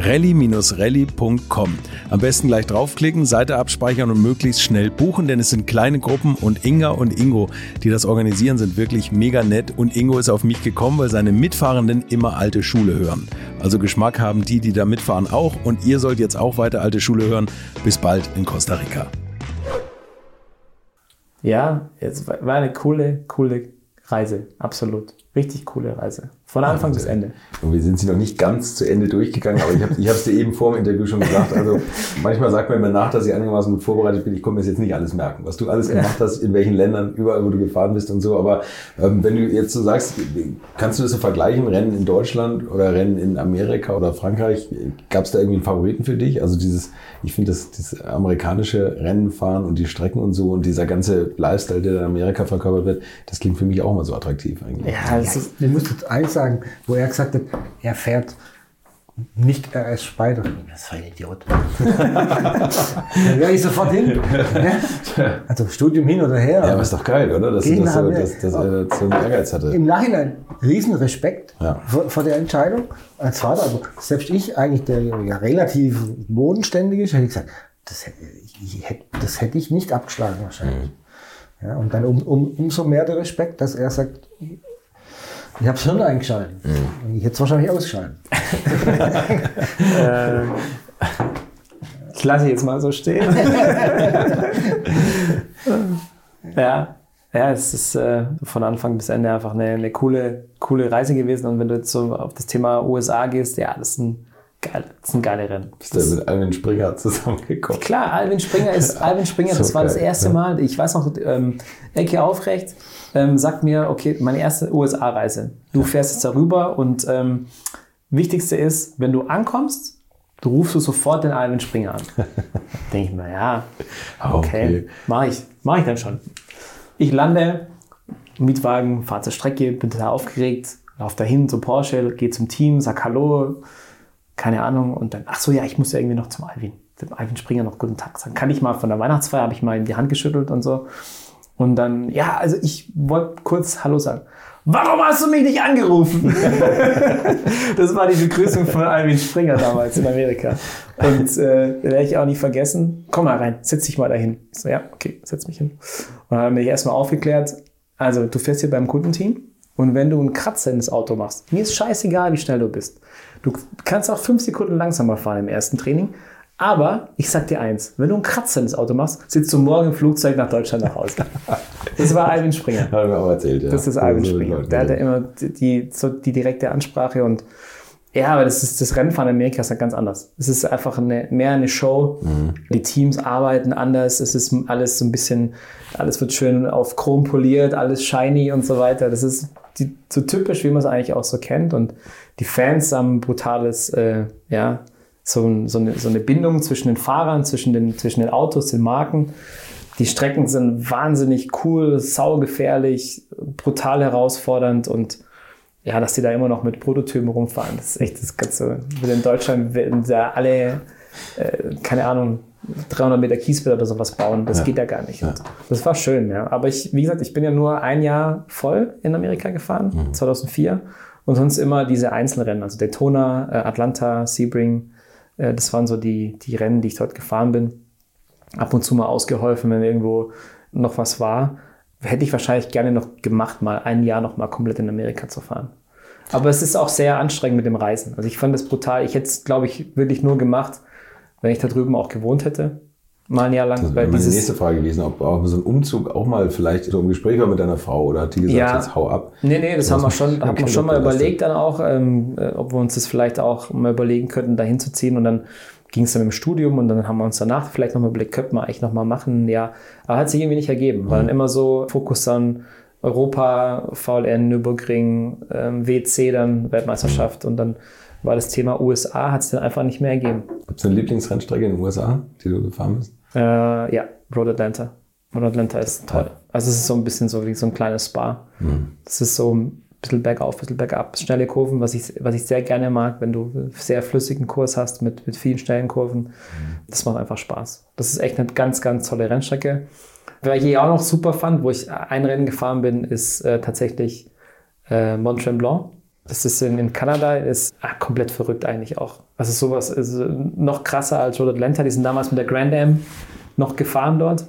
rally Bindestrich rally Punkt com. Am besten gleich draufklicken, Seite abspeichern und möglichst schnell buchen, denn es sind kleine Gruppen, und Inga und Ingo, die das organisieren, sind wirklich mega nett, und Ingo ist auf mich gekommen, weil seine Mitfahrenden immer alte Schule hören. Also Geschmack haben die, die da mitfahren, auch, und ihr sollt jetzt auch weiter alte Schule hören. Bis bald in Costa Rica. Ja, jetzt war eine coole, coole Reise, absolut. Richtig coole Reise. Von Anfang also, bis Ende. Und wir sind sie noch nicht ganz zu Ende durchgegangen, aber ich habe ich es dir eben vor dem Interview schon gesagt. Also manchmal sagt man immer nach, dass ich einigermaßen gut vorbereitet bin. Ich konnte mir jetzt nicht alles merken, was du alles gemacht hast, in welchen Ländern, überall, wo du gefahren bist und so. Aber ähm, wenn du jetzt so sagst, kannst du das so vergleichen, Rennen in Deutschland oder Rennen in Amerika oder Frankreich? Gab es da irgendwie einen Favoriten für dich? Also dieses, ich finde, das, das amerikanische Rennenfahren und die Strecken und so und dieser ganze Lifestyle, der in Amerika verkörpert wird, das klingt für mich auch mal so attraktiv eigentlich. Ja, also, wir müssen eins sagen, wo er gesagt hat, er fährt nicht R S Spyder. Das war ein Idiot. Dann wäre ich sofort hin. Also Studium hin oder her. Ja, aber ist doch geil, oder? Dass er das so, dass, dass er so einen Ehrgeiz hatte. Im Nachhinein riesen Respekt ja. vor, vor der Entscheidung als Vater. Also selbst ich, eigentlich der ja, relativ bodenständig ist, hätte ich gesagt, das hätte ich, das hätte ich nicht abgeschlagen wahrscheinlich. Mhm. Ja, und dann um, um, umso mehr der Respekt, dass er sagt, ich habe das Hirn eingeschaltet. Mhm. Und ich hätte es wahrscheinlich ausschalten. ähm, ich lasse jetzt mal so stehen. ja, ja, es ist äh, von Anfang bis Ende einfach eine, eine coole, coole Reise gewesen. Und wenn du jetzt so auf das Thema U S A gehst, ja, das ist ein, geil, das ist ein geiler Rennen. Bist du mit Alvin Springer zusammengekommen? Klar, Alvin Springer ist Alvin Springer. So das war geil. Das erste Mal. Ich weiß noch, ähm, Ecke aufrecht. Ähm, sagt mir, okay, meine erste U S A-Reise. Du fährst jetzt darüber und ähm, wichtigste ist, wenn du ankommst, du rufst du sofort den Alvin Springer an. Denke ich mir, ja, okay, okay. mache ich, mach ich dann schon. Ich lande, Mietwagen, fahre zur Strecke, bin total aufgeregt, laufe dahin zu Porsche, gehe zum Team, sag Hallo, keine Ahnung und dann, ach so, ja, ich muss ja irgendwie noch zum Alvin, dem Alvin Springer noch guten Tag sagen. Kann ich mal von der Weihnachtsfeier, habe ich mal in die Hand geschüttelt und so. Und dann, ja, also ich wollte kurz Hallo sagen. Warum hast du mich nicht angerufen? Das war die Begrüßung von Alvin Springer damals in Amerika. Und äh, werde ich auch nicht vergessen. Komm mal rein, setz dich mal dahin. Ich so, ja, okay, setz mich hin. Und dann haben wir erstmal aufgeklärt, also du fährst hier beim Kundenteam und wenn du einen Kratzer ins Auto machst, mir ist scheißegal, wie schnell du bist. Du kannst auch fünf Sekunden langsamer fahren im ersten Training. Aber ich sag dir eins, wenn du einen Kratzer ins Auto machst, sitzt du morgen im Flugzeug nach Deutschland nach Hause. Das war Alvin Springer. Haben wir auch erzählt, ja. Das ist Alvin Springer. Der hatte immer die, so die direkte Ansprache und ja, aber das ist das Rennfahren in Amerika ist ja ganz anders. Es ist einfach eine, mehr eine Show. Mhm. Die Teams arbeiten anders. Es ist alles so ein bisschen, alles wird schön auf Chrom poliert, alles shiny und so weiter. Das ist die, so typisch, wie man es eigentlich auch so kennt. Und die Fans haben brutales, äh, ja. So, so, eine, so eine Bindung zwischen den Fahrern, zwischen den, zwischen den Autos, den Marken. Die Strecken sind wahnsinnig cool, saugefährlich, brutal herausfordernd und ja, dass die da immer noch mit Prototypen rumfahren, das ist echt das Ganze. In Deutschland werden da alle, äh, keine Ahnung, dreihundert Meter Kiesbett oder sowas bauen. Das ja. geht ja gar nicht. Ja. Das war schön, ja. Aber ich, wie gesagt, ich bin ja nur ein Jahr voll in Amerika gefahren, mhm. zweitausendvier. Und sonst immer diese Einzelrennen, also Daytona, Atlanta, Sebring. Das waren so die, die Rennen, die ich dort gefahren bin. Ab und zu mal ausgeholfen, wenn irgendwo noch was war. Hätte ich wahrscheinlich gerne noch gemacht, mal ein Jahr noch mal komplett in Amerika zu fahren. Aber es ist auch sehr anstrengend mit dem Reisen. Also ich fand das brutal. Ich hätte es, glaube ich, wirklich nur gemacht, wenn ich da drüben auch gewohnt hätte. Mal ein Jahr lang. Das wäre meine nächste Frage gewesen, ob, ob so ein Umzug auch mal vielleicht so im Gespräch war mit deiner Frau oder hat die gesagt, ja, jetzt hau ab? Nee, nee, das haben wir schon, haben wir schon mal überlegt dann auch, ähm, äh, ob wir uns das vielleicht auch mal überlegen könnten, da hinzuziehen. Und dann ging es dann mit dem Studium und dann haben wir uns danach vielleicht nochmal überlegt, könnten wir eigentlich nochmal machen. Ja, aber hat sich irgendwie nicht ergeben, weil mhm. dann immer so Fokus dann Europa, V L N, Nürburgring, ähm, W C dann, Weltmeisterschaft mhm. und dann war das Thema U S A, hat es dann einfach nicht mehr ergeben. Gibt es eine Lieblingsrennstrecke in den U S A, die du gefahren bist? Äh, ja, Road Atlanta. Road Atlanta ist toll. Also es ist so ein bisschen so wie so ein kleines Spa. Mhm. Das ist so ein bisschen bergauf, ein bisschen bergab. Schnelle Kurven, was ich, was ich sehr gerne mag, wenn du einen sehr flüssigen Kurs hast mit, mit vielen schnellen Kurven. Mhm. Das macht einfach Spaß. Das ist echt eine ganz, ganz tolle Rennstrecke. Was ich auch noch super fand, wo ich ein Rennen gefahren bin, ist äh, tatsächlich äh, Mont Tremblant. Das ist in, in Kanada, ist ach, komplett verrückt eigentlich auch. Also sowas ist noch krasser als Road Atlanta. Die sind damals mit der Grand Am noch gefahren dort.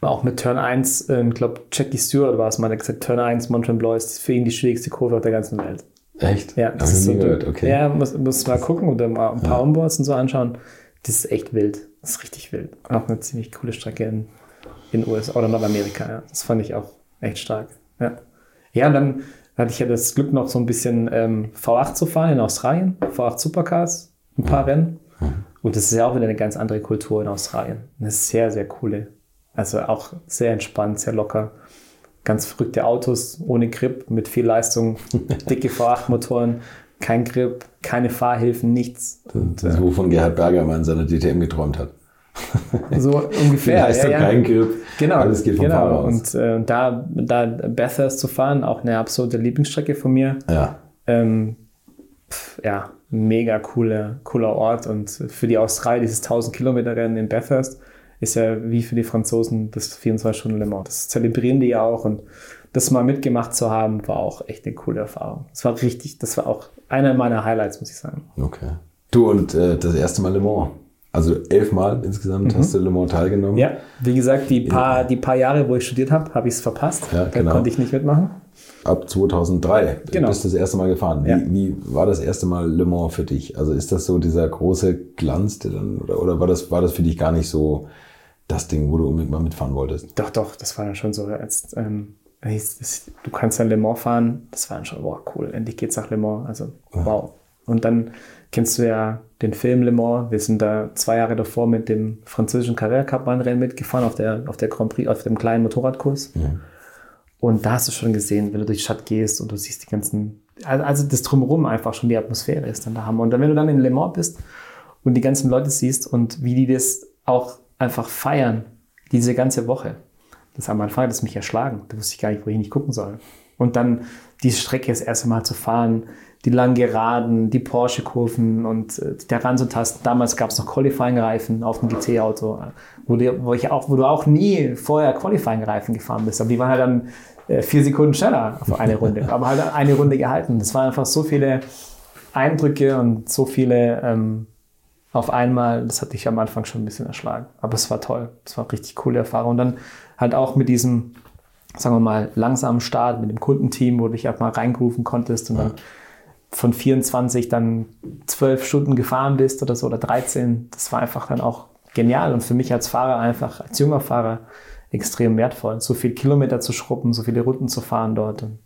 Auch mit Turn eins, äh, ich glaube, Jackie Stewart war es mal, der gesagt, Turn eins, Mont Tremblant ist für ihn die schwierigste Kurve auf der ganzen Welt. Echt? Ja, das ist so gehört. Okay. Ja, muss, muss mal gucken oder mal ein paar ja. Onboards und so anschauen. Das ist echt wild. Das ist richtig wild. Auch eine ziemlich coole Strecke in den U S A oder Nordamerika. Ja. Das fand ich auch echt stark. Ja, ja und dann hatte ich ja das Glück noch so ein bisschen ähm, V acht zu fahren in Australien, V acht Supercars, ein paar Rennen. Und das ist ja auch wieder eine ganz andere Kultur in Australien. Eine sehr, sehr coole, also auch sehr entspannt, sehr locker. Ganz verrückte Autos, ohne Grip, mit viel Leistung, dicke V acht Motoren, kein Grip, keine Fahrhilfen, nichts. Und, das ist, wovon Gerhard Berger mal in seiner D T M geträumt hat. So ungefähr. Heißt ja, ja. Kein Grip. Genau. Alles geht vom genau. Fahrer aus. Und äh, da, da Bathurst zu fahren, auch eine absolute Lieblingsstrecke von mir. Ja. Ähm, pf, ja, mega coole, cooler Ort. Und für die Australier, dieses tausend Kilometer Rennen in Bathurst, ist ja wie für die Franzosen das vierundzwanzig Stunden Le Mans. Das zelebrieren die ja auch. Und das mal mitgemacht zu haben, war auch echt eine coole Erfahrung. Das war richtig, das war auch einer meiner Highlights, muss ich sagen. Okay. Du und äh, das erste Mal Le Mans. Also elfmal insgesamt mhm. hast du Le Mans teilgenommen. Ja, wie gesagt, die paar, die paar Jahre, wo ich studiert habe, habe ich es verpasst. Ja, genau. Da konnte ich nicht mitmachen. Ab zweitausenddrei genau. bist du das erste Mal gefahren. Ja. Wie, wie war das erste Mal Le Mans für dich? Also ist das so dieser große Glanz, der dann, oder, oder war, das, war das für dich gar nicht so das Ding, wo du unbedingt mal mitfahren wolltest? Doch, doch, das war dann schon so. Als, ähm, du kannst dann Le Mans fahren. Das war dann schon, boah, cool, endlich geht's nach Le Mans. Also, wow. Und dann kennst du ja den Film Le Mans. Wir sind da zwei Jahre davor mit dem französischen Carrera-Cup-Rennen mitgefahren auf der, auf der Grand Prix, auf dem kleinen Motorradkurs. Ja. Und da hast du schon gesehen, wenn du durch die Stadt gehst und du siehst die ganzen, also das Drumherum einfach schon die Atmosphäre ist dann der Hammer. Und dann, wenn du dann in Le Mans bist und die ganzen Leute siehst und wie die das auch einfach feiern, diese ganze Woche. Das am Anfang hat es mich erschlagen. Da wusste ich gar nicht, wo ich nicht gucken soll. Und dann die Strecke das erste Mal zu fahren, die langen Geraden, die Porsche-Kurven und äh, der Ranzutasten. Damals gab es noch Qualifying-Reifen auf dem G T-Auto, wo, die, wo, ich auch, wo du auch nie vorher Qualifying-Reifen gefahren bist. Aber die waren halt dann äh, vier Sekunden schneller auf eine Runde, aber halt eine Runde gehalten. Das waren einfach so viele Eindrücke und so viele ähm, auf einmal. Das hatte ich am Anfang schon ein bisschen erschlagen. Aber es war toll. Es war eine richtig coole Erfahrung. Und dann halt auch mit diesem, sagen wir mal, langsamen Start mit dem Kundenteam, wo du dich einfach mal reingrooven konntest und ja. dann von vierundzwanzig dann zwölf Stunden gefahren bist oder so, oder dreizehn, das war einfach dann auch genial und für mich als Fahrer einfach, als junger Fahrer, extrem wertvoll. So viel Kilometer zu schrubben, so viele Runden zu fahren dort. Und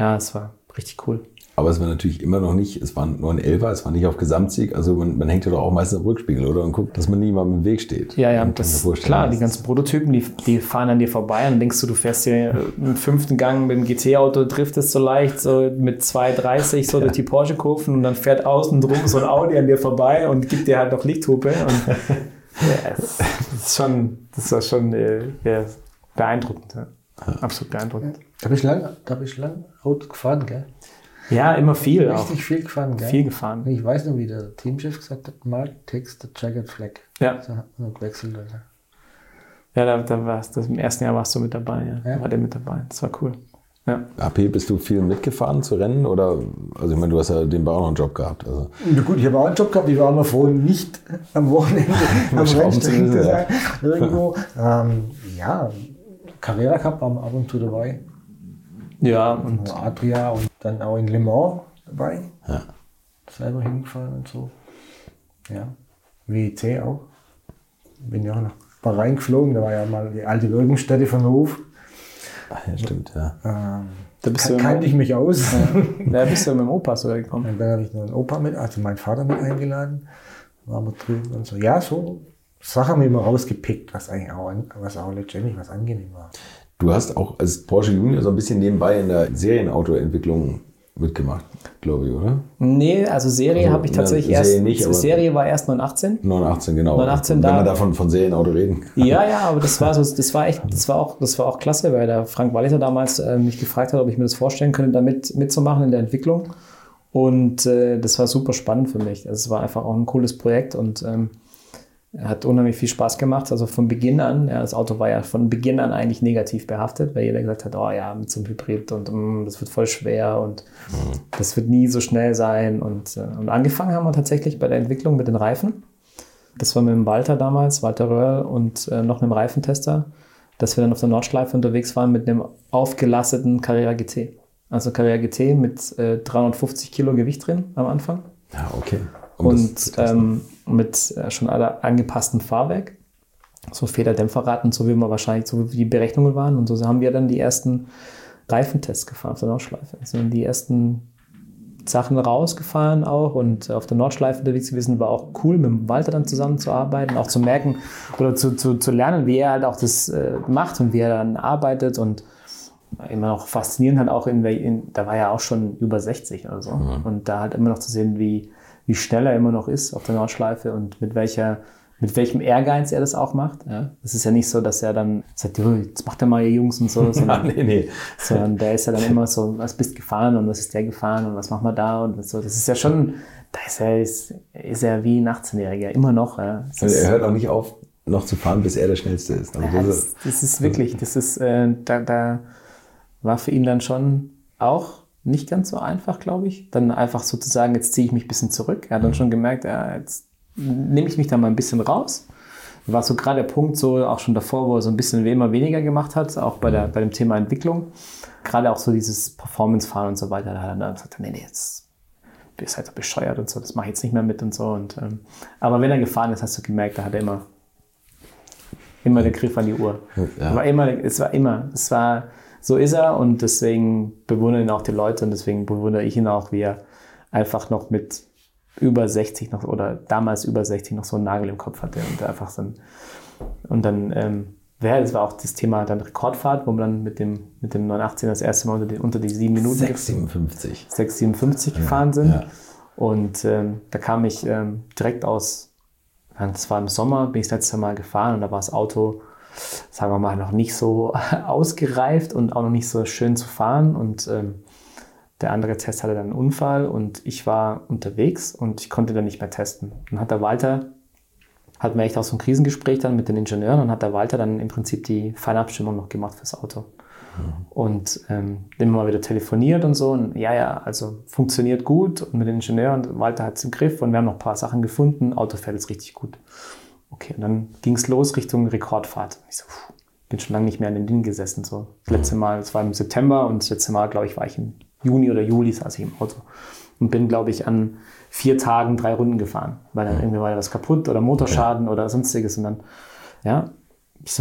ja, es war richtig cool. Aber es war natürlich immer noch nicht, es war nur ein Elfer, es war nicht auf Gesamtsieg, also man, man hängt ja doch auch meistens im Rückspiegel, oder? Und guckt, dass man niemandem im Weg steht. Ja, ja, das ist klar, die ganzen Prototypen, die, die fahren an dir vorbei und denkst du, du fährst hier im fünften Gang mit dem G T-Auto, driftest so leicht, so mit zwei dreißig so ja. durch die Porsche-Kurven und dann fährt außen drum so ein Audi an dir vorbei und gibt dir halt noch Lichthupe. Und ja, das ist schon, das war schon ja, beeindruckend, ja. Absolut beeindruckend. Da bin ich lang, da bin ich lang Auto gefahren, gell? Ja, immer viel. Richtig auch. viel gefahren, gell? Viel gefahren. Ich weiß noch, wie der Teamchef gesagt hat, Mark takes the jagged flag. Ja. So hat man gewechselt. Oder? Ja, da, da warst du, im ersten Jahr warst du mit dabei, ja. Ja. Da war der mit dabei. Das war cool. Ja. A P, bist du viel mitgefahren zu Rennen? Oder, also ich meine, du hast ja den auch noch einen Job gehabt. Also. Na gut, ich habe auch einen Job gehabt, ich war auch mal froh, nicht am Wochenende am Rennstrecken zu sein. Ja. Irgendwo. ähm, ja, Carrera Cup war ab und zu dabei. Ja, und Adria und dann auch in Le Mans dabei. Ja. Selber hingefahren und so. Ja. W E C auch. Bin ja auch nach Bahrain geflogen, da war ja mal die alte Wirkungsstätte von Hof. Ach, ja, stimmt, ja. Ähm, da bist kann, du kannte ich mich aus. Da bist du mit dem Opa sogar gekommen. Und dann habe ich meinen Opa mit, also meinen Vater mit eingeladen. Waren wir drüben und so. Ja, so Sachen haben wir immer rausgepickt, was eigentlich auch, was auch letztendlich was angenehm war. Du hast auch als Porsche Junior so ein bisschen nebenbei in der Serienautoentwicklung mitgemacht, glaube ich, oder? Nee, also Serie also, habe ich tatsächlich erst. Serie nicht, aber Serie war erst neunhundertachtzehn. neunhundertachtzehn, genau. neunhundertachtzehn, wenn da, wir davon von Serienauto reden. Ja, ja, aber das war so, das war echt, das war auch, das war auch klasse, weil der Frank Walliser damals äh, mich gefragt hat, ob ich mir das vorstellen könnte, da mit, mitzumachen in der Entwicklung. Und äh, das war super spannend für mich. Also es war einfach auch ein cooles Projekt und ähm, hat unheimlich viel Spaß gemacht, also von Beginn an, ja, das Auto war ja von Beginn an eigentlich negativ behaftet, weil jeder gesagt hat, oh ja, mit so einem Hybrid und mm, das wird voll schwer und mhm. das wird nie so schnell sein. Und, und angefangen haben wir tatsächlich bei der Entwicklung mit den Reifen. Das war mit dem Walter damals, Walter Röhrl und äh, noch einem Reifentester, dass wir dann auf der Nordschleife unterwegs waren mit einem aufgelasteten Carrera G T. Also Carrera G T mit äh, dreihundertfünfzig Kilo Gewicht drin am Anfang. Ja, okay. Um und ähm, mit äh, schon angepasstem Fahrwerk, so Federdämpferraten, so wie wir wahrscheinlich, so wie die Berechnungen waren. Und so haben wir dann die ersten Reifentests gefahren auf der Nordschleife. Also die ersten Sachen rausgefahren auch und auf der Nordschleife unterwegs gewesen, war auch cool, mit dem Walter dann zusammenzuarbeiten, auch zu merken oder zu, zu, zu lernen, wie er halt auch das äh, macht und wie er dann arbeitet und immer noch faszinierend hat, auch in, in, da war er auch schon über sechzig oder so. Mhm. Und da halt immer noch zu sehen, wie wie schnell er immer noch ist auf der Nordschleife und mit welcher, mit welchem Ehrgeiz er das auch macht. Ja. Es ist ja nicht so, dass er dann sagt, jetzt macht er mal ihr Jungs und so. Sondern, nee, nee. sondern der ist ja dann immer so, was bist gefahren und was ist der gefahren und was machen wir da und so. Das ist ja schon, da ist er, ist, ist er wie ein achtzehnjähriger, immer noch. Ja. Also ist, er hört auch nicht auf, noch zu fahren, bis er der Schnellste ist. Also ja, das, das ist wirklich, das ist, äh, da, da war für ihn dann schon auch nicht ganz so einfach, glaube ich. Dann einfach sozusagen, jetzt ziehe ich mich ein bisschen zurück. Er hat dann schon gemerkt, ja, jetzt nehme ich mich da mal ein bisschen raus. War so gerade der Punkt, so auch schon davor, wo er so ein bisschen immer weniger gemacht hat, auch bei, der, bei dem Thema Entwicklung. Gerade auch so dieses Performance-Fahren und so weiter. Da hat er dann gesagt, nee, nee, jetzt ihr seid doch bescheuert und so, das mache ich jetzt nicht mehr mit und so. Und, ähm, aber wenn er gefahren ist, hast du gemerkt, da hat er immer, immer den Griff an die Uhr. Ja. War immer, es war immer, es war... So ist er und deswegen bewundern ihn auch die Leute und deswegen bewundere ich ihn auch, wie er einfach noch mit über sechzig noch oder damals über sechzig noch so einen Nagel im Kopf hatte und einfach so ein, und dann ähm, ja, das war auch das Thema dann Rekordfahrt, wo man dann mit dem mit dem neunhundertachtzehn das erste Mal unter die, unter die sieben Minuten sechs Komma siebenundfünfzig gefahren sind, ja. Und ähm, da kam ich ähm, direkt aus, das war im Sommer, bin ich das letzte Mal gefahren und da war das Auto, sagen wir mal, noch nicht so ausgereift und auch noch nicht so schön zu fahren. Und ähm, der andere Test hatte dann einen Unfall und ich war unterwegs und ich konnte dann nicht mehr testen. Dann hat der Walter, hatten wir echt auch so ein Krisengespräch dann mit den Ingenieuren und hat der Walter dann im Prinzip die Feinabstimmung noch gemacht fürs Auto. Mhm. Und ähm, immer mal wieder telefoniert und so. Und ja, ja, also funktioniert gut und mit den Ingenieuren. Und Walter hat es im Griff und wir haben noch ein paar Sachen gefunden. Auto fährt jetzt richtig gut. Okay, und dann ging es los Richtung Rekordfahrt. Ich so, pff, bin schon lange nicht mehr an den Dingen gesessen. So. Das letzte Mal, es war im September und das letzte Mal, glaube ich, war ich im Juni oder Juli, saß ich im Auto und bin, glaube ich, an vier Tagen drei Runden gefahren, weil dann irgendwie war was kaputt oder Motorschaden oder sonstiges. Und dann, ja,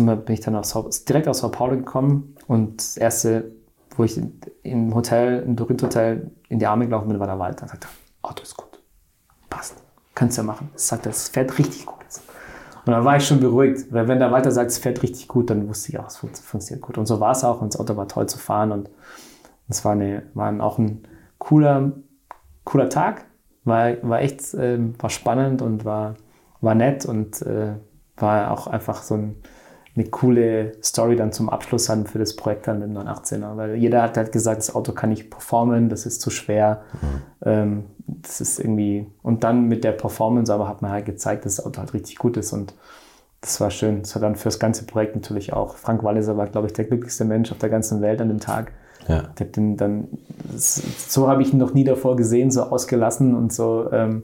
bin ich dann aus, direkt aus Sao Paulo gekommen und das erste, wo ich im Hotel, im Dorint-Hotel in die Arme gelaufen bin, war der Wald. Dann sagte er, Auto ist gut, passt, kannst ja machen. Das sagt er, es fährt richtig gut. Und dann war ich schon beruhigt, weil wenn der Walter sagt, es fährt richtig gut, dann wusste ich auch, es funktioniert gut. Und so war es auch und das Auto war toll zu fahren und es war, eine, war auch ein cooler, cooler Tag, war, war echt äh, war spannend und war, war nett und äh, war auch einfach so ein eine coole Story dann zum Abschluss hatten für das Projekt dann mit dem neun achtzehner. Weil jeder hat halt gesagt, das Auto kann nicht performen, das ist zu schwer. Mhm. Ähm, das ist irgendwie... Und dann mit der Performance aber hat man halt gezeigt, dass das Auto halt richtig gut ist. Und das war schön. Das war dann für das ganze Projekt natürlich auch. Frank Walliser war, glaube ich, der glücklichste Mensch auf der ganzen Welt an dem Tag. Ja. Der hat den dann, so habe ich ihn noch nie davor gesehen, so ausgelassen und so, ähm,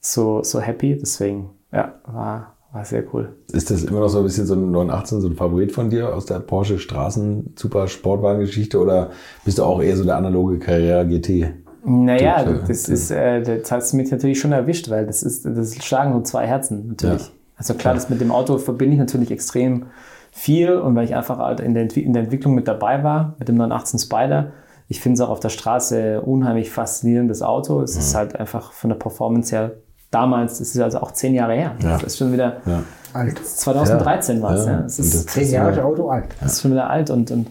so, so happy. Deswegen, ja, war... War sehr cool. Ist das immer noch so ein bisschen so ein neun achtzehn, so ein Favorit von dir aus der Porsche Straßen-Super-Sportwagen-Geschichte oder bist du auch eher so der analoge Carrera-G T? Naja, das ist, äh, das hast du mich natürlich schon erwischt, weil das ist, das schlagen nur zwei Herzen natürlich. Ja. Also klar, ja. Das mit dem Auto verbinde ich natürlich extrem viel und weil ich einfach halt in der, Entwi- in der Entwicklung mit dabei war, mit dem neun achtzehn Spyder. Ich finde es auch auf der Straße unheimlich faszinierendes Auto. Es mhm. ist halt einfach von der Performance her damals, das ist also auch zehn Jahre her. Ja. Das ist schon wieder ja. alt. zwanzig dreizehn ja. war es. Ja. Das ist zehn Jahre alt, Auto alt. Das ist schon wieder alt. Und, und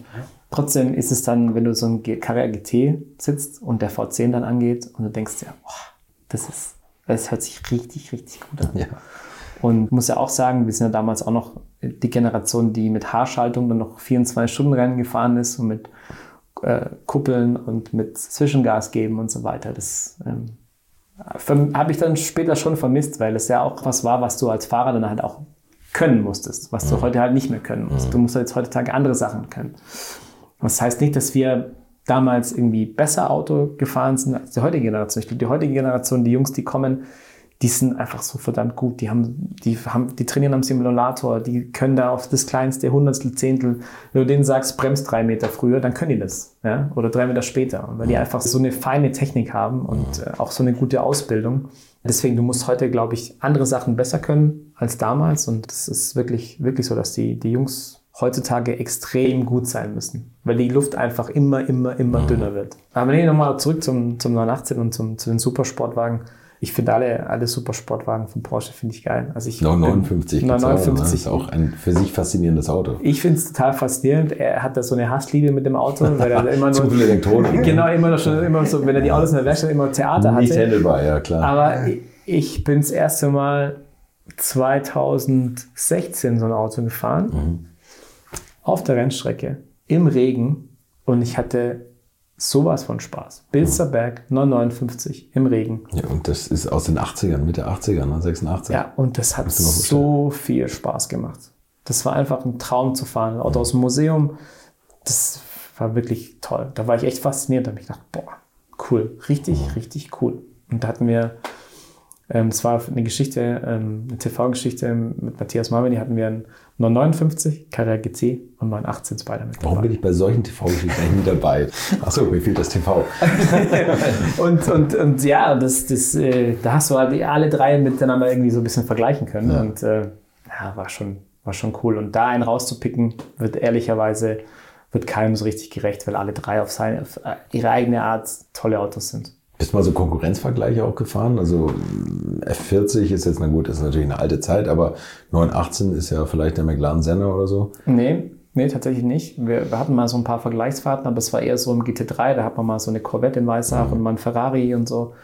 trotzdem ist es dann, wenn du so ein Carrera G T sitzt und der V zehn dann angeht und du denkst ja, boah, das ist, das hört sich richtig, richtig gut an. Ja. Und muss ja auch sagen, wir sind ja damals auch noch die Generation, die mit Haarschaltung dann noch vierundzwanzig Stunden Rennen gefahren ist und mit äh, Kuppeln und mit Zwischengas geben und so weiter. Das ähm, habe ich dann später schon vermisst, weil es ja auch was war, was du als Fahrer dann halt auch können musstest, was du heute halt nicht mehr können musst. Du musst halt jetzt heutzutage andere Sachen können. Das heißt nicht, dass wir damals irgendwie besser Auto gefahren sind als die heutige Generation. Ich glaube, die heutige Generation, die Jungs, die kommen, die sind einfach so verdammt gut. Die haben, die haben, die trainieren am Simulator, die können da auf das kleinste Hundertstel, Zehntel, wenn du denen sagst, bremst drei Meter früher, dann können die das. Ja? Oder drei Meter später. Weil die einfach so eine feine Technik haben und äh, auch so eine gute Ausbildung. Deswegen, du musst heute, glaube ich, andere Sachen besser können als damals. Und es ist wirklich, wirklich so, dass die, die Jungs heutzutage extrem gut sein müssen. Weil die Luft einfach immer, immer, immer dünner wird. Aber wenn ich nochmal zurück zum, zum neun achtzehn und zum, zu den Supersportwagen. Ich finde alle, alle Supersportwagen von Porsche finde ich geil. Also ich neun fünf neun, neun fünf. Ist auch ein für sich faszinierendes Auto. Ich finde es total faszinierend. Er hat da so eine Hassliebe mit dem Auto, weil er immer nur zu viele Elektronen. Genau, immer noch schon immer so, wenn er die Autos in der Werkstatt immer Theater hatte. Nicht handelbar, ja klar. Aber ich, ich bin das erste Mal zwanzig sechzehn so ein Auto gefahren mhm. auf der Rennstrecke im Regen und ich hatte sowas von Spaß. Bilsterberg, neun neunundfünfzig im Regen. Ja, und das ist aus den achtzigern, Mitte achtzigern, sechsundachtzig. Ja, und das hat so viel Spaß gemacht. Das war einfach ein Traum zu fahren. Ein Auto aus dem Museum, das war wirklich toll. Da war ich echt fasziniert. Da habe ich gedacht, boah, cool. Richtig, mhm. richtig cool. Und da hatten wir, ähm, das war eine Geschichte, ähm, eine T V-Geschichte mit Matthias Marvini, hatten wir einen neun fünf neun, Carrera G T und neun achtzehn Spyder mit dabei. Warum bin ich bei solchen T V-Geschichten eigentlich nie dabei? Achso, mir fehlt das T V. und, und, und ja, das, das, äh, da hast du halt alle drei miteinander irgendwie so ein bisschen vergleichen können. Ja. Und äh, ja, war schon, war schon cool. Und da einen rauszupicken, wird ehrlicherweise wird keinem so richtig gerecht, weil alle drei auf, seine, auf ihre eigene Art tolle Autos sind. Bist du mal so Konkurrenzvergleiche auch gefahren? Also F vierzig ist jetzt, na gut, ist natürlich eine alte Zeit, aber neun achtzehn ist ja vielleicht der McLaren Senna oder so. Nee, nee, tatsächlich nicht. Wir, wir hatten mal so ein paar Vergleichsfahrten, aber es war eher so im G T drei, da hat man mal so eine Corvette in Weißach mhm. und mal ein Ferrari und so.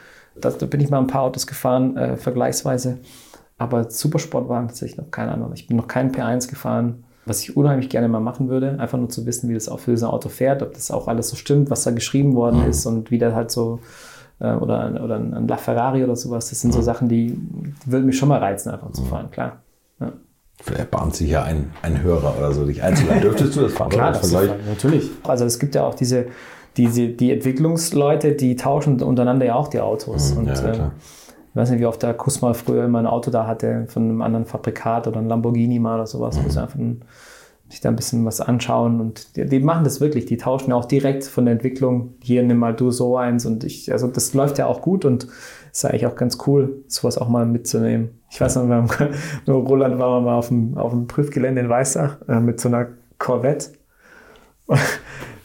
Da, da bin ich mal ein paar Autos gefahren, äh, vergleichsweise. Aber Supersportwagen tatsächlich noch keine Ahnung. Ich bin noch keinen P eins gefahren, was ich unheimlich gerne mal machen würde. Einfach nur zu wissen, wie das auch für so ein Auto fährt, ob das auch alles so stimmt, was da geschrieben worden mhm. ist und wie das halt so... Oder, oder ein LaFerrari oder sowas. Das sind so Sachen, die würden mich schon mal reizen, einfach zu fahren, klar. Ja. Vielleicht bahnt sich ja ein, ein Hörer oder so dich einzuladen. Dürftest du das fahren? Klar, das fahren, natürlich. Also es gibt ja auch diese, diese die Entwicklungsleute, die tauschen untereinander ja auch die Autos. Mhm, und, ja, ähm, klar. Ich weiß nicht, wie oft der Kussmann früher immer ein Auto da hatte von einem anderen Fabrikat oder ein Lamborghini mal oder sowas. Mhm. Muss einfach ein, sich da ein bisschen was anschauen und die, die machen das wirklich, die tauschen ja auch direkt von der Entwicklung, hier nimm mal du so eins und ich, also das läuft ja auch gut und ist eigentlich auch ganz cool, sowas auch mal mitzunehmen. Ich weiß noch, mit Roland waren wir mal auf dem, auf dem Prüfgelände in Weißach äh, mit so einer Corvette und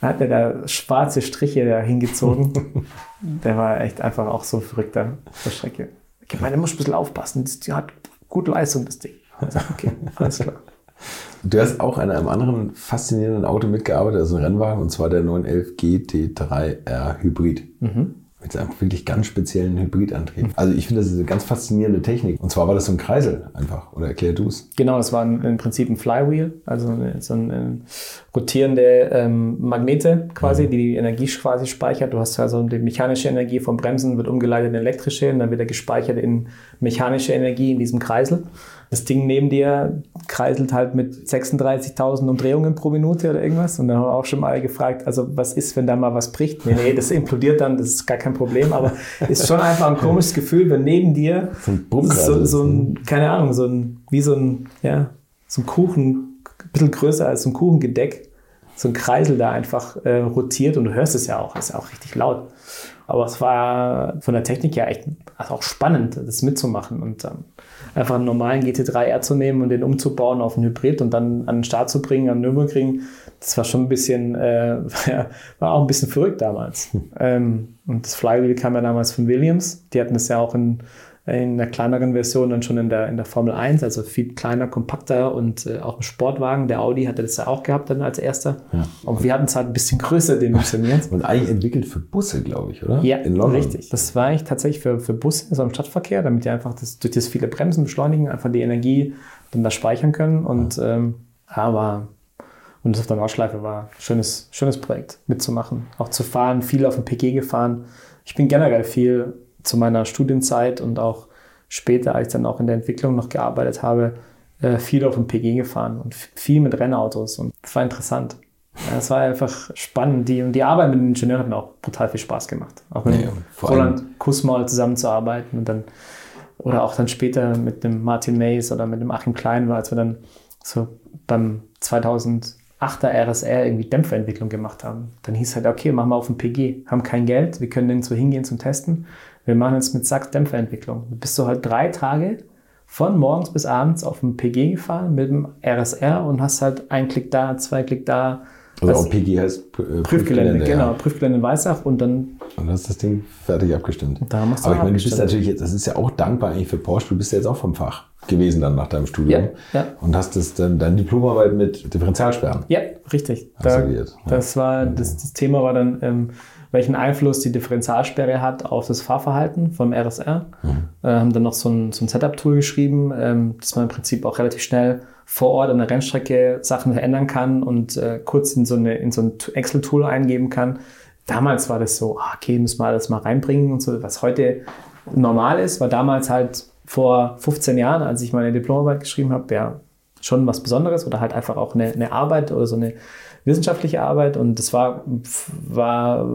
da hat er da schwarze Striche da hingezogen. Der war echt einfach auch so verrückt da auf der Strecke. Ich meine, der muss ein bisschen aufpassen, die hat gute Leistung, das Ding. Also, okay, alles klar. Du hast auch an einem anderen faszinierenden Auto mitgearbeitet, also ein Rennwagen, und zwar der neun elf G T drei R Hybrid. Mhm. mit einem wirklich ganz speziellen Hybridantrieb. Also ich finde, das ist eine ganz faszinierende Technik. Und zwar war das so ein Kreisel einfach, oder erklär du es? Genau, das war ein, im Prinzip ein Flywheel, also so ein, ein rotierende ähm, Magnete quasi, mhm. die die Energie quasi speichert. Du hast also die mechanische Energie vom Bremsen, wird umgeleitet in elektrische und dann wird er gespeichert in mechanische Energie in diesem Kreisel. Das Ding neben dir kreiselt halt mit sechsunddreißigtausend Umdrehungen pro Minute oder irgendwas. Und dann haben wir auch schon mal gefragt, also was ist, wenn da mal was bricht? Nee, nee, das implodiert dann, das ist gar kein Problem. Aber ist schon einfach ein komisches Gefühl, wenn neben dir so, so ein, keine Ahnung, so ein, wie so ein, ja, so ein Kuchen, ein bisschen größer als so ein Kuchengedeck, so ein Kreisel da einfach äh, rotiert. Und du hörst es ja auch, ist ja auch richtig laut. Aber es war von der Technik her echt also auch spannend, das mitzumachen und ähm, einfach einen normalen G T drei R zu nehmen und den umzubauen auf einen Hybrid und dann an den Start zu bringen am Nürburgring. Das war schon ein bisschen, äh, war auch ein bisschen verrückt damals. ähm, und das Flywheel kam ja damals von Williams. Die hatten das ja auch in, in einer kleineren Version dann schon in der, in der Formel eins, also viel kleiner, kompakter und äh, auch im Sportwagen. Der Audi hatte das ja auch gehabt dann als erster. Ja. Und wir hatten es halt ein bisschen größer dimensioniert. Und eigentlich entwickelt für Busse, glaube ich, oder? Ja, in London. Richtig. Das war eigentlich tatsächlich für, für Busse, also im Stadtverkehr, damit die einfach das, durch das viele Bremsen beschleunigen, einfach die Energie dann da speichern können. Und ja. ähm, aber und das auf der Nordschleife war ein schönes, schönes Projekt mitzumachen. Auch zu fahren, viel auf dem P G gefahren. Ich bin generell viel zu meiner Studienzeit und auch später, als ich dann auch in der Entwicklung noch gearbeitet habe, viel auf dem P G gefahren und viel mit Rennautos. Und das war interessant. Es war einfach spannend. Die, und die Arbeit mit den Ingenieuren hat mir auch brutal viel Spaß gemacht. Auch mit nee, Roland Kussmann zusammenzuarbeiten und dann, oder auch dann später mit dem Martin Mays oder mit dem Achim Klein war, als wir dann so beim zweitausendachter R S R irgendwie Dämpferentwicklung gemacht haben. Dann hieß es halt, okay, machen wir auf dem P G. Haben kein Geld, wir können nirgendwo hingehen zum Testen. Wir machen jetzt mit Sachs Dämpferentwicklung. Du bist so halt drei Tage von morgens bis abends auf dem P G gefahren mit dem R S R und hast halt einen Klick da, zwei Klick da. Also, also auch P G heißt Prüfgelände. Prüfgelände, genau. Ja. Prüfgelände in Weißach und dann... Und dann ist das Ding fertig abgestimmt. Da machst du Aber ich meine, du bist natürlich jetzt, das ist ja auch dankbar eigentlich für Porsche, du bist ja jetzt auch vom Fach gewesen dann nach deinem Studium. Ja, ja. Und hast das dann, deine Diplomarbeit mit Differentialsperren. Ja, richtig. Da, das war, das, das Thema war dann... Ähm, welchen Einfluss die Differentialsperre hat auf das Fahrverhalten vom R S R. Mhm. Äh, haben dann noch so ein, so ein Setup-Tool geschrieben, ähm, dass man im Prinzip auch relativ schnell vor Ort an der Rennstrecke Sachen verändern kann und äh, kurz in so, eine, in so ein Excel-Tool eingeben kann. Damals war das so, okay, müssen wir alles mal reinbringen und so, was heute normal ist, war damals halt vor fünfzehn Jahren, als ich meine Diplomarbeit geschrieben habe, ja, schon was Besonderes oder halt einfach auch eine, eine Arbeit oder so eine wissenschaftliche Arbeit und das war, war,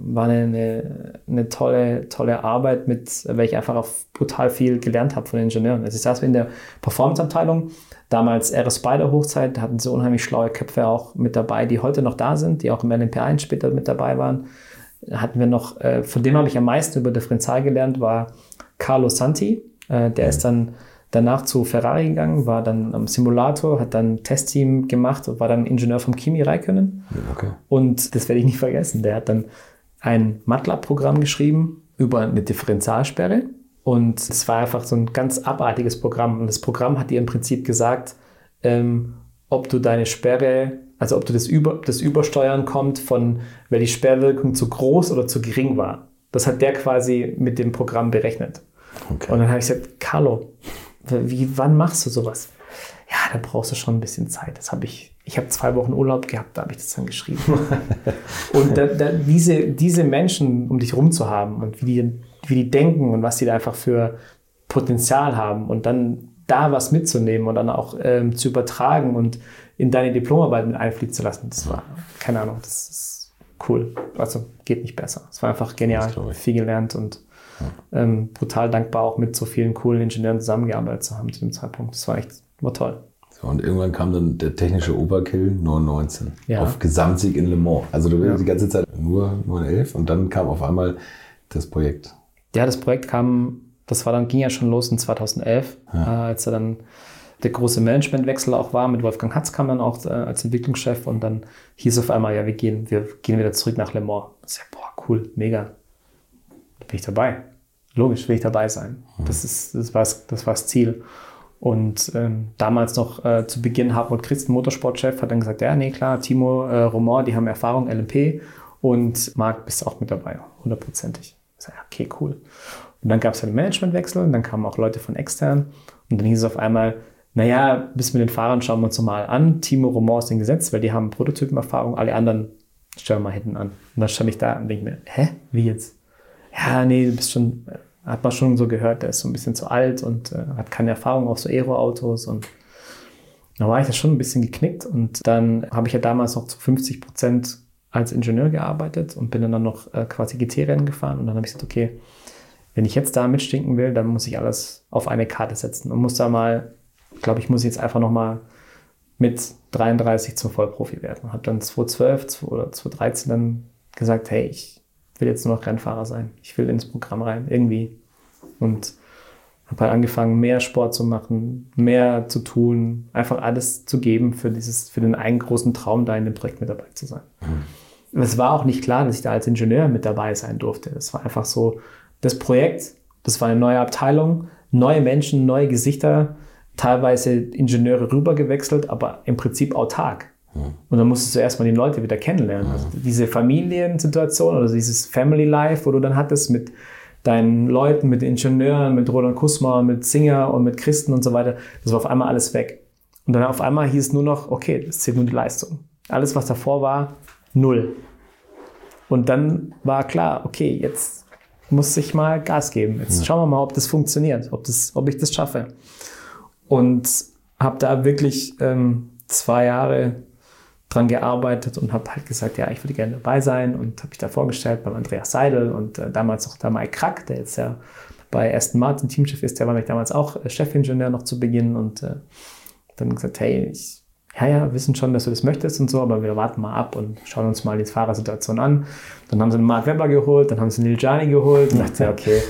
war eine, eine tolle, tolle Arbeit, mit weil ich einfach auch brutal viel gelernt habe von den Ingenieuren. Also ich saß in der Performance-Abteilung, damals R S Spyder-Hochzeit, da hatten so unheimlich schlaue Köpfe auch mit dabei, die heute noch da sind, die auch im L M P eins später mit dabei waren. Hatten wir noch, äh, von dem habe ich am meisten über Differential gelernt, war Carlo Santi, äh, der ist dann danach zu Ferrari gegangen, war dann am Simulator, hat dann Testteam gemacht und war dann Ingenieur vom Kimi Räikkönen. Okay. Und das werde ich nicht vergessen. Der hat dann ein MATLAB-Programm geschrieben über eine Differentialsperre. Und es war einfach so ein ganz abartiges Programm. Und das Programm hat dir im Prinzip gesagt, ähm, ob du deine Sperre, also ob du das, über, das Übersteuern kommt, von weil die Sperrwirkung zu groß oder zu gering war. Das hat der quasi mit dem Programm berechnet. Okay. Und dann habe ich gesagt, Carlo, Wie, wann machst du sowas? Ja, da brauchst du schon ein bisschen Zeit. Das habe ich, ich habe zwei Wochen Urlaub gehabt, da habe ich das dann geschrieben. Und da, da, diese, diese Menschen um dich rum zu haben und wie die, wie die denken und was die da einfach für Potenzial haben und dann da was mitzunehmen und dann auch ähm, zu übertragen und in deine Diplomarbeit mit einfließen zu lassen, das war, keine Ahnung, das ist cool. Also geht nicht besser. Es war einfach genial, viel gelernt und Ähm, brutal dankbar, auch mit so vielen coolen Ingenieuren zusammengearbeitet zu haben zu dem Zeitpunkt. Das war echt, war toll. So, und irgendwann kam dann der technische Overkill neun neunzehn ja. auf Gesamtsieg in Le Mans. Also du warst ja. die ganze Zeit nur neun elf und dann kam auf einmal das Projekt. Ja, das Projekt kam, das war dann, ging ja schon los in zweitausendelf, ja. äh, als er dann der große Managementwechsel auch war. Mit Wolfgang Hatz kam dann auch äh, als Entwicklungschef und dann hieß auf einmal, ja, wir gehen, wir gehen wieder zurück nach Le Mans. Das ist ja, boah, cool, mega. Da bin ich dabei. Logisch will ich dabei sein. Das ist, das war das war's Ziel. Und ähm, damals noch äh, zu Beginn Hartmut Kristen, Motorsportchef, hat dann gesagt, ja, nee, klar, Timo, äh, Romain, die haben Erfahrung, L M P und Marc, bist auch mit dabei, hundertprozentig. Okay, cool. Und dann gab es einen Managementwechsel und dann kamen auch Leute von extern. Und dann hieß es auf einmal, naja, bis mit den Fahrern schauen wir uns mal an. Timo, Romain ist den Gesetz, weil die haben Prototypenerfahrung, alle anderen stellen wir mal hinten an. Und dann stand ich da und denke mir, hä, wie jetzt? Ja, nee, du bist schon, hat man schon so gehört, der ist so ein bisschen zu alt und äh, hat keine Erfahrung auf so Aero-Autos. Und da war ich da schon ein bisschen geknickt. Und dann habe ich ja damals noch zu fünfzig Prozent als Ingenieur gearbeitet und bin dann noch äh, quasi G T-Rennen gefahren. Und dann habe ich gesagt, okay, wenn ich jetzt da mitstinken will, dann muss ich alles auf eine Karte setzen und muss da mal, glaube ich, muss ich jetzt einfach nochmal mit dreiunddreißig zum Vollprofi werden. Und habe dann zweitausendzwölf oder zweitausenddreizehn dann gesagt, hey, ich will jetzt nur noch Rennfahrer sein. Ich will ins Programm rein, irgendwie. Und habe halt angefangen, mehr Sport zu machen, mehr zu tun, einfach alles zu geben für dieses, für den einen großen Traum, da in dem Projekt mit dabei zu sein. Mhm. Es war auch nicht klar, dass ich da als Ingenieur mit dabei sein durfte. Es war einfach so, das Projekt, das war eine neue Abteilung, neue Menschen, neue Gesichter, teilweise Ingenieure rübergewechselt, aber im Prinzip autark. Mhm. Und dann musstest du erstmal die Leute wieder kennenlernen. Mhm. Also diese Familiensituation oder dieses Family Life, wo du dann hattest mit deinen Leuten, mit den Ingenieuren, mit Roland Kussmann, mit Singer und mit Kristen und so weiter, das war auf einmal alles weg. Und dann auf einmal hieß es nur noch, okay, das zählt nur die Leistung. Alles, was davor war, null. Und dann war klar, okay, jetzt muss ich mal Gas geben. Jetzt ja. Schauen wir mal, ob das funktioniert, ob, das, ob ich das schaffe. Und habe da wirklich ähm, zwei Jahre dran gearbeitet und habe halt gesagt, ja, ich würde gerne dabei sein, und habe mich da vorgestellt beim Andreas Seidl und äh, damals noch der Mike Rockenfeller, der jetzt ja bei Aston Martin Teamchef ist, der war nämlich damals auch äh, Chefingenieur noch zu Beginn, und äh, dann gesagt, hey, ich, ja, ja, wissen schon, dass du das möchtest und so, aber wir warten mal ab und schauen uns mal die Fahrersituation an. Dann haben sie einen Marc Webber geholt, dann haben sie einen Nilgiani geholt und dachte, okay,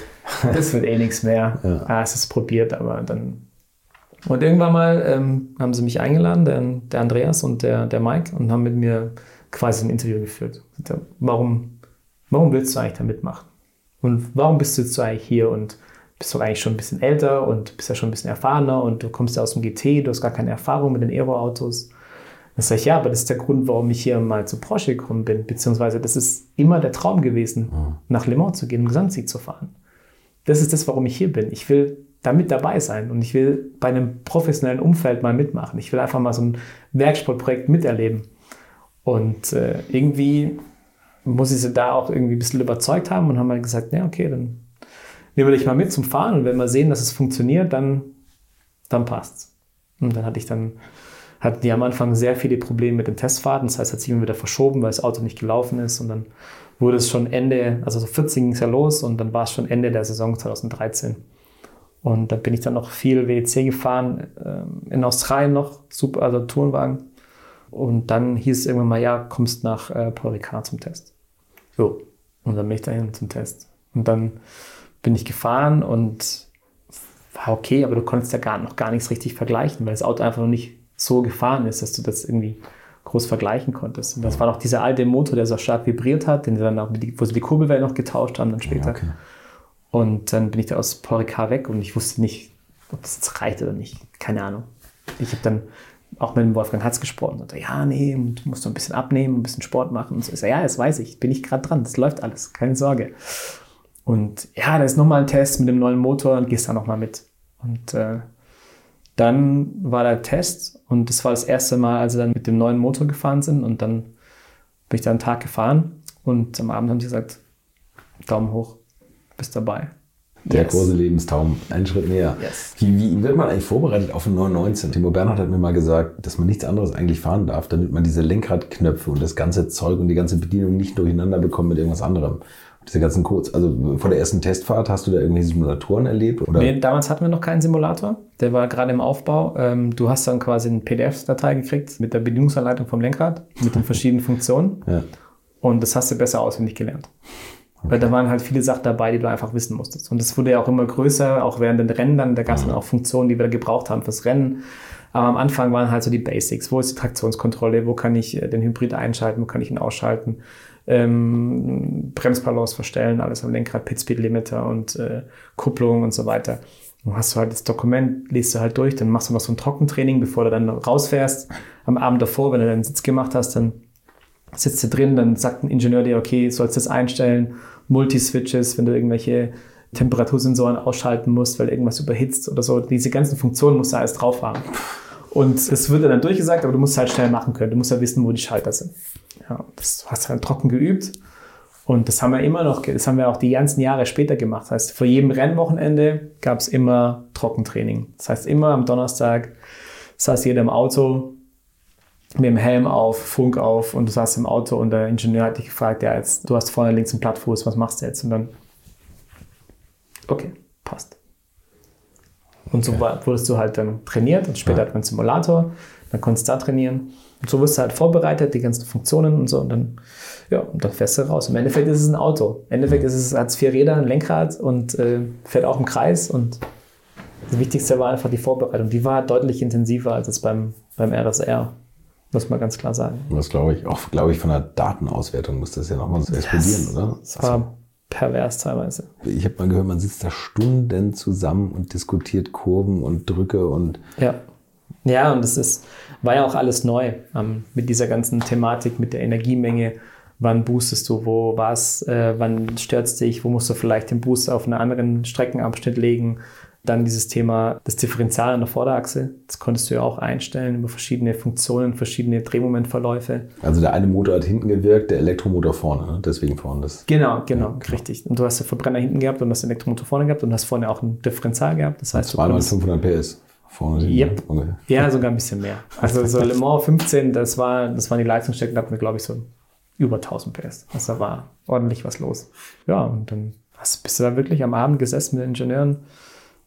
das wird eh nichts mehr. Ja. Ah, es ist probiert, aber dann... Und irgendwann mal ähm, haben sie mich eingeladen, der, der Andreas und der, der Mike, und haben mit mir quasi ein Interview geführt. Warum, warum willst du eigentlich da mitmachen? Und warum bist du jetzt eigentlich hier? Und bist du eigentlich schon ein bisschen älter und bist ja schon ein bisschen erfahrener und du kommst ja aus dem G T, du hast gar keine Erfahrung mit den Aero-Autos. Dann sage ich, ja, aber das ist der Grund, warum ich hier mal zu Porsche gekommen bin, beziehungsweise das ist immer der Traum gewesen, mhm. nach Le Mans zu gehen, um Gesamtsieg zu fahren. Das ist das, warum ich hier bin. Ich will da mit dabei sein und ich will bei einem professionellen Umfeld mal mitmachen. Ich will einfach mal so ein Werksportprojekt miterleben. Und äh, irgendwie muss ich sie da auch irgendwie ein bisschen überzeugt haben und haben mal gesagt, na okay, dann nehmen wir dich mal mit zum Fahren, und wenn wir sehen, dass es funktioniert, dann, dann passt's. Und dann hatte ich dann, hatten die am Anfang sehr viele Probleme mit den Testfahrten, das heißt, hat sich immer wieder verschoben, weil das Auto nicht gelaufen ist, und dann wurde es schon Ende, also so vierzehn ging es ja los, und dann war es schon Ende der Saison zweitausenddreizehn. Und da bin ich dann noch viel W E C gefahren, äh, in Australien noch, super, also Tourenwagen. Und dann hieß es irgendwann mal, ja, kommst nach äh, Paul Ricard zum Test. So, und dann bin ich dahin zum Test. Und dann bin ich gefahren und war okay, aber du konntest ja gar, noch gar nichts richtig vergleichen, weil das Auto einfach noch nicht so gefahren ist, dass du das irgendwie groß vergleichen konntest. Und das war noch dieser alte Motor, der so stark vibriert hat, den sie dann auch, wo sie die Kurbelwelle noch getauscht haben, dann später. Ja, okay. Und dann bin ich da aus Paul Ricard weg und ich wusste nicht, ob das jetzt reicht oder nicht. Keine Ahnung. Ich habe dann auch mit dem Wolfgang Hatz gesprochen und sagte, ja, nee, du musst so ein bisschen abnehmen, ein bisschen Sport machen. Und so, ich sage, ja, das weiß ich, bin ich gerade dran, das läuft alles, keine Sorge. Und ja, da ist nochmal ein Test mit dem neuen Motor und gehst da nochmal mit. Und äh, dann war der Test und das war das erste Mal, als wir dann mit dem neuen Motor gefahren sind, und dann bin ich da einen Tag gefahren und am Abend haben sie gesagt, Daumen hoch. Bist dabei. Der yes. große Lebenstraum. Einen Schritt näher. Yes. Wie, wie wird man eigentlich vorbereitet auf den neun neunzehn? Timo Bernhard hat mir mal gesagt, dass man nichts anderes eigentlich fahren darf, damit man diese Lenkradknöpfe und das ganze Zeug und die ganze Bedienung nicht durcheinander bekommt mit irgendwas anderem. Diese ganzen Codes. Also vor der ersten Testfahrt hast du da irgendwie Simulatoren erlebt? Oder? Nee, damals hatten wir noch keinen Simulator. Der war gerade im Aufbau. Du hast dann quasi eine P D F-Datei gekriegt mit der Bedienungsanleitung vom Lenkrad, mit den verschiedenen Funktionen. Ja. Und das hast du besser auswendig gelernt. Okay. Weil da waren halt viele Sachen dabei, die du einfach wissen musstest. Und das wurde ja auch immer größer, auch während den Rennen dann. Da gab es dann auch Funktionen, die wir gebraucht haben fürs Rennen. Aber am Anfang waren halt so die Basics. Wo ist die Traktionskontrolle? Wo kann ich den Hybrid einschalten? Wo kann ich ihn ausschalten? Ähm, Bremsbalance verstellen, alles am Lenkrad, Pit-Speed-Limiter und äh, Kupplung und so weiter. Dann hast du halt das Dokument, liest du halt durch, dann machst du noch so ein Trockentraining, bevor du dann rausfährst. Am Abend davor, wenn du deinen Sitz gemacht hast, dann sitzt du drin, dann sagt ein Ingenieur dir, okay, sollst du das einstellen? Multiswitches, wenn du irgendwelche Temperatursensoren ausschalten musst, weil irgendwas überhitzt oder so. Diese ganzen Funktionen musst du alles drauf haben. Und das wird dann durchgesagt, aber du musst es halt schnell machen können. Du musst ja halt wissen, wo die Schalter sind. Ja, das hast du halt trocken geübt. Und das haben wir immer noch, das haben wir auch die ganzen Jahre später gemacht. Das heißt, vor jedem Rennwochenende gab es immer Trockentraining. Das heißt, immer am Donnerstag saß jeder im Auto mit dem Helm auf, Funk auf und du saßt im Auto und der Ingenieur hat dich gefragt, ja, jetzt, du hast vorne links einen Plattfuß, was machst du jetzt? Und dann, okay, passt. Und so wurdest du halt dann trainiert und später hat man einen Simulator, dann konntest du da trainieren. Und so wirst du halt vorbereitet, die ganzen Funktionen und so und dann, ja, und dann fährst du raus. Im Endeffekt ist es ein Auto. Im Endeffekt ist es, hat es vier Räder, ein Lenkrad und äh, fährt auch im Kreis und das Wichtigste war einfach die Vorbereitung. Die war deutlich intensiver als jetzt beim, beim R S R. Muss man ganz klar sagen. Das glaube ich, auch glaube ich von der Datenauswertung muss das ja nochmal so explodieren, yes. Oder? Das war also pervers teilweise. Ich habe mal gehört, man sitzt da Stunden zusammen und diskutiert Kurven und Drücke und... Ja, ja und das ist, war ja auch alles neu ähm, mit dieser ganzen Thematik, mit der Energiemenge. Wann boostest du, wo was, äh, wann stört's dich, wo musst du vielleicht den Boost auf einen anderen Streckenabschnitt legen. Dann dieses Thema, das Differential an der Vorderachse. Das konntest du ja auch einstellen über verschiedene Funktionen, verschiedene Drehmomentverläufe. Also der eine Motor hat hinten gewirkt, der Elektromotor vorne, ne? Deswegen vorne das. Genau, genau, ja, genau, richtig. Und du hast den Verbrenner hinten gehabt und hast den Elektromotor vorne gehabt und hast vorne auch ein Differential gehabt. Das heißt, zweitausendfünfhundert PS vorne. Yep. Okay. Ja, sogar ein bisschen mehr. Also so Le Mans fünfzehn, das, war, das waren die Leistungsstärken, da hatten wir glaube ich so über tausend PS. Also da war ordentlich was los. Ja, und dann hast, bist du da wirklich am Abend gesessen mit den Ingenieuren,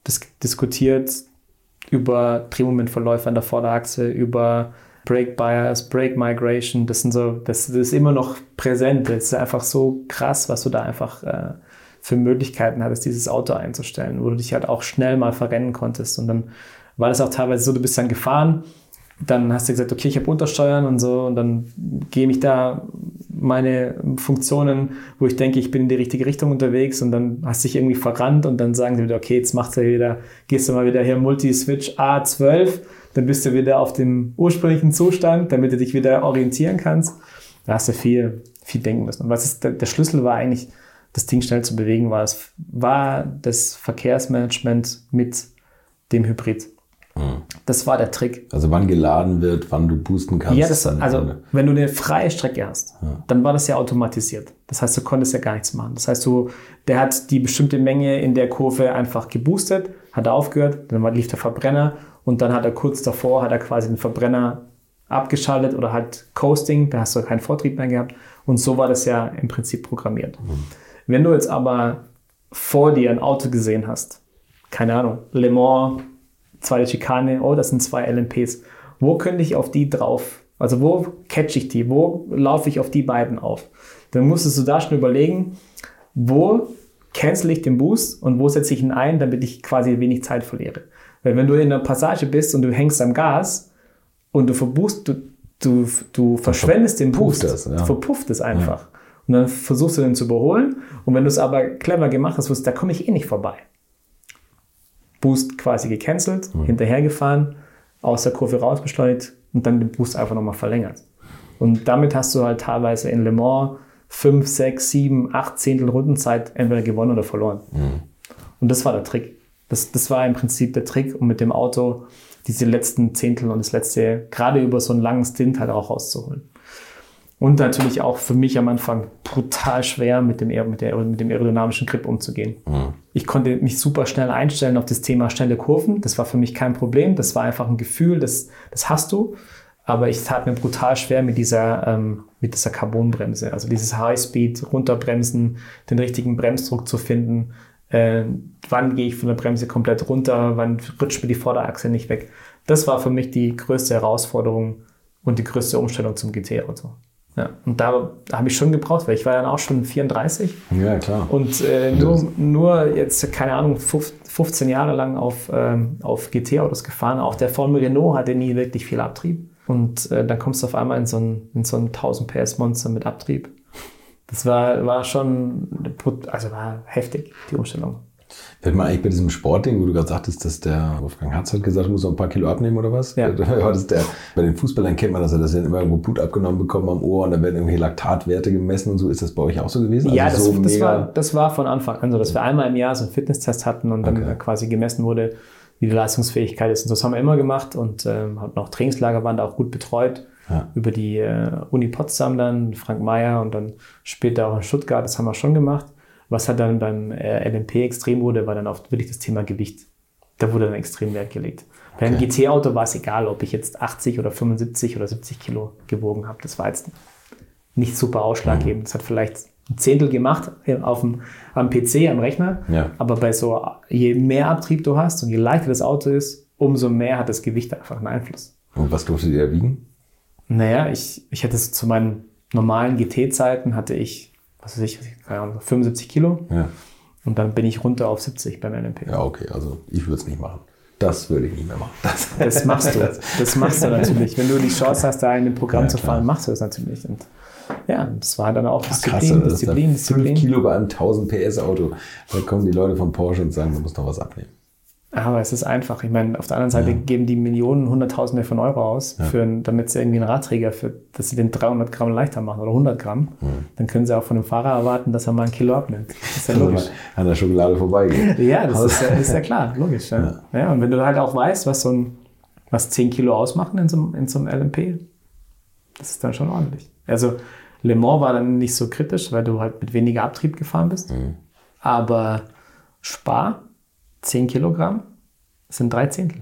das diskutiert über Drehmomentverläufe an der Vorderachse, über Brake Bias, Brake Migration. Das sind so, das, das ist immer noch präsent. Das ist einfach so krass, was du da einfach äh, für Möglichkeiten hattest, dieses Auto einzustellen, wo du dich halt auch schnell mal verrennen konntest. Und dann war das auch teilweise so, du bist dann gefahren, dann hast du gesagt, okay, ich habe Untersteuern und so und dann gebe ich da meine Funktionen, wo ich denke, ich bin in die richtige Richtung unterwegs und dann hast du dich irgendwie verrannt und dann sagen sie wieder, okay, jetzt machst du wieder, gehst du mal wieder hier Multi-Switch A zwölf, dann bist du wieder auf dem ursprünglichen Zustand, damit du dich wieder orientieren kannst. Da hast du viel, viel denken müssen. Und was ist, der Schlüssel war eigentlich, das Ding schnell zu bewegen, war das, war das Verkehrsmanagement mit dem Hybrid. Das war der Trick. Also wann geladen wird, wann du boosten kannst. Ja, das, also wenn du eine freie Strecke hast, ja, dann war das ja automatisiert. Das heißt, du konntest ja gar nichts machen. Das heißt, du, der hat die bestimmte Menge in der Kurve einfach geboostet, hat er aufgehört, dann lief der Verbrenner und dann hat er kurz davor, hat er quasi den Verbrenner abgeschaltet oder hat Coasting, da hast du keinen Vortrieb mehr gehabt und so war das ja im Prinzip programmiert. Mhm. Wenn du jetzt aber vor dir ein Auto gesehen hast, keine Ahnung, Le Mans, zweite Schikane, oh, das sind zwei L M Ps. Wo könnte ich auf die drauf? Also wo catche ich die? Wo laufe ich auf die beiden auf? Dann musstest du da schon überlegen, wo cancel ich den Boost und wo setze ich ihn ein, damit ich quasi wenig Zeit verliere. Weil wenn du in einer Passage bist und du hängst am Gas und du verbuchst, du, du, du verschwendest den Boost, das, ja, du verpufft es einfach. Ja. Und dann versuchst du den zu überholen und wenn du es aber clever gemacht hast, wirst, da komme ich eh nicht vorbei. Boost quasi gecancelt, mhm, hinterhergefahren, aus der Kurve raus beschleunigt und dann den Boost einfach nochmal verlängert. Und damit hast du halt teilweise in Le Mans fünf, sechs, sieben, acht Zehntel Rundenzeit entweder gewonnen oder verloren. Mhm. Und das war der Trick. Das, das war im Prinzip der Trick, um mit dem Auto diese letzten Zehntel und das letzte, gerade über so einen langen Stint halt auch rauszuholen. Und natürlich auch für mich am Anfang brutal schwer, mit dem, mit der, mit dem aerodynamischen Grip umzugehen. Mhm. Ich konnte mich super schnell einstellen auf das Thema schnelle Kurven. Das war für mich kein Problem. Das war einfach ein Gefühl, das, das hast du. Aber ich tat mir brutal schwer mit dieser, ähm, mit dieser Carbonbremse. Also dieses Highspeed, runterbremsen, den richtigen Bremsdruck zu finden. Äh, wann gehe ich von der Bremse komplett runter? Wann rutscht mir die Vorderachse nicht weg? Das war für mich die größte Herausforderung und die größte Umstellung zum G T-Auto. Ja, und da, da habe ich schon gebraucht, weil ich war dann auch schon vierunddreißig. Ja, klar. Und äh, nur, nur jetzt, keine Ahnung, fünfzehn Jahre lang auf, ähm, auf G T-Autos gefahren. Auch der Formel Renault hatte nie wirklich viel Abtrieb. Und äh, dann kommst du auf einmal in so ein, in so ein tausend PS-Monster mit Abtrieb. Das war, war schon, also war heftig, die Umstellung. Fällt mir eigentlich bei diesem Sportding, wo du gerade sagtest, dass der Wolfgang Hatz hat gesagt, du musst noch ein paar Kilo abnehmen oder was? Ja. Das der, bei den Fußballern kennt man das ja, dass sie dann immer irgendwo Blut abgenommen bekommen am Ohr und dann werden irgendwie Laktatwerte gemessen und so. Ist das bei euch auch so gewesen? Ja, also das, so das, war, das war von Anfang an so, dass wir einmal im Jahr so einen Fitnesstest hatten und dann okay. quasi gemessen wurde, wie die Leistungsfähigkeit ist. Und das haben wir immer gemacht und ähm, haben noch Trainingslager, waren da auch gut betreut. Ja. Über die äh, Uni Potsdam dann, Frank Meyer und dann später auch in Stuttgart, das haben wir schon gemacht. Was halt dann beim äh, L M P extrem wurde, war dann auch wirklich das Thema Gewicht. Da wurde dann extrem Wert gelegt. Okay. Beim G T-Auto war es egal, ob ich jetzt achtzig oder fünfundsiebzig oder siebzig Kilo gewogen habe. Das war jetzt nicht super ausschlaggebend. Mhm. Das hat vielleicht ein Zehntel gemacht auf dem, am P C, am Rechner. Ja. Aber bei so, je mehr Abtrieb du hast und je leichter das Auto ist, umso mehr hat das Gewicht einfach einen Einfluss. Und was durftet ihr wiegen? Naja, ich, ich hatte so zu meinen normalen G T-Zeiten hatte ich, was weiß ich, keine Ahnung, fünfundsiebzig Kilo. Ja. Und dann bin ich runter auf siebzig beim L M P. Ja, okay, also ich würde es nicht machen. Das würde ich nicht mehr machen. Das, das machst du. Das. das machst du natürlich. Wenn du die Chance hast, da in dem Programm ja, zu fahren, klar. machst du das natürlich. Und ja, das war dann auch Ach, Disziplin, krass, Disziplin, Disziplin. fünf Kilo bei einem tausend P S Auto. Da kommen die Leute von Porsche und sagen, du musst noch was abnehmen. Aber es ist einfach. Ich meine, auf der anderen Seite ja. geben die Millionen, Hunderttausende von Euro aus, ja. für, damit sie irgendwie einen Radträger, für, dass sie den dreihundert Gramm leichter machen oder hundert Gramm. Ja. Dann können sie auch von dem Fahrer erwarten, dass er mal ein Kilo abnimmt. Das ist ja logisch. Also an der Schokolade vorbeigeht. Ja, das ist ja, ist ja klar, logisch. Ja. Ja. Ja, und wenn du halt auch weißt, was so ein, was zehn Kilo ausmachen in so, in so einem L M P, das ist dann schon ordentlich. Also Le Mans war dann nicht so kritisch, weil du halt mit weniger Abtrieb gefahren bist. Mhm. Aber Spa, zehn Kilogramm sind drei Zehntel.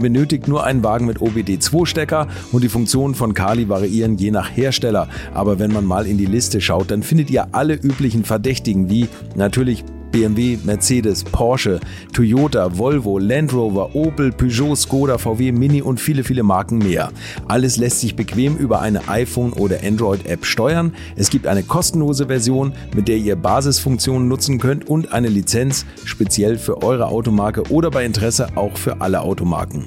benötigt nur einen Wagen mit O B D zwei Stecker und die Funktionen von Carly variieren je nach Hersteller. Aber wenn man mal in die Liste schaut, dann findet ihr alle üblichen Verdächtigen wie natürlich B M W, Mercedes, Porsche, Toyota, Volvo, Land Rover, Opel, Peugeot, Skoda, V W, Mini und viele, viele Marken mehr. Alles lässt sich bequem über eine iPhone- oder Android-App steuern. Es gibt eine kostenlose Version, mit der ihr Basisfunktionen nutzen könnt und eine Lizenz speziell für eure Automarke oder bei Interesse auch für alle Automarken.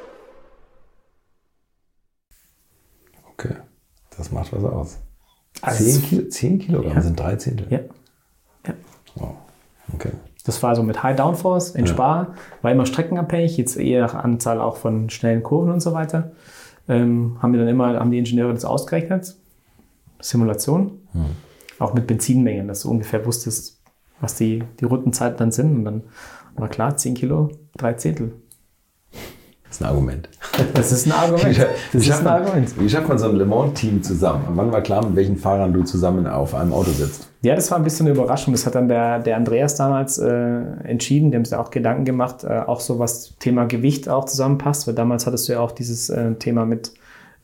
Okay. Das macht was aus. Also zehn Kilogramm ja. sind drei Zehntel. Ja. ja. Wow. Okay. Das war so mit High Downforce in ja. Spa, war immer streckenabhängig, jetzt eher nach Anzahl auch von schnellen Kurven und so weiter. Ähm, haben wir dann immer, haben die Ingenieure das ausgerechnet. Simulation. Hm. Auch mit Benzinmengen, dass du ungefähr wusstest, was die, die Rundenzeiten dann sind. Und dann war klar, zehn Kilo, drei Zehntel. Das ist ein Argument. Das ist ein Argument. Das wie, ist schafft, ein Argument. Wie schafft man so ein Le Mans-Team zusammen? Wann war klar, mit welchen Fahrern du zusammen auf einem Auto sitzt? Ja, das war ein bisschen eine Überraschung. Das hat dann der, der Andreas damals äh, entschieden. Die haben sich auch Gedanken gemacht, äh, auch so was Thema Gewicht auch zusammenpasst. Weil damals hattest du ja auch dieses äh, Thema mit,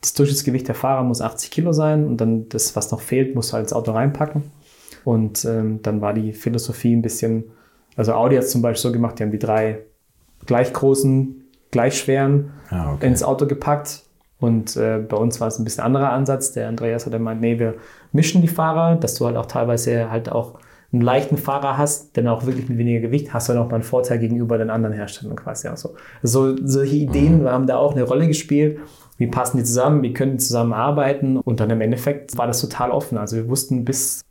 das Durchschnittsgewicht der Fahrer muss achtzig Kilo sein und dann das, was noch fehlt, musst du halt ins Auto reinpacken. Und ähm, dann war die Philosophie ein bisschen, also Audi hat es zum Beispiel so gemacht, die haben die drei gleich großen, gleich schweren ah, okay. ins Auto gepackt Und äh, bei uns war es ein bisschen anderer Ansatz. Der Andreas hat gemeint, nee, wir mischen die Fahrer, dass du halt auch teilweise halt auch einen leichten Fahrer hast, denn auch wirklich mit weniger Gewicht hast du dann auch mal einen Vorteil gegenüber den anderen Herstellern quasi. Also so, solche Ideen haben da auch eine Rolle gespielt. Wie passen die zusammen? Wie können die zusammenarbeiten? Und dann im Endeffekt war das total offen. Also wir wussten bis,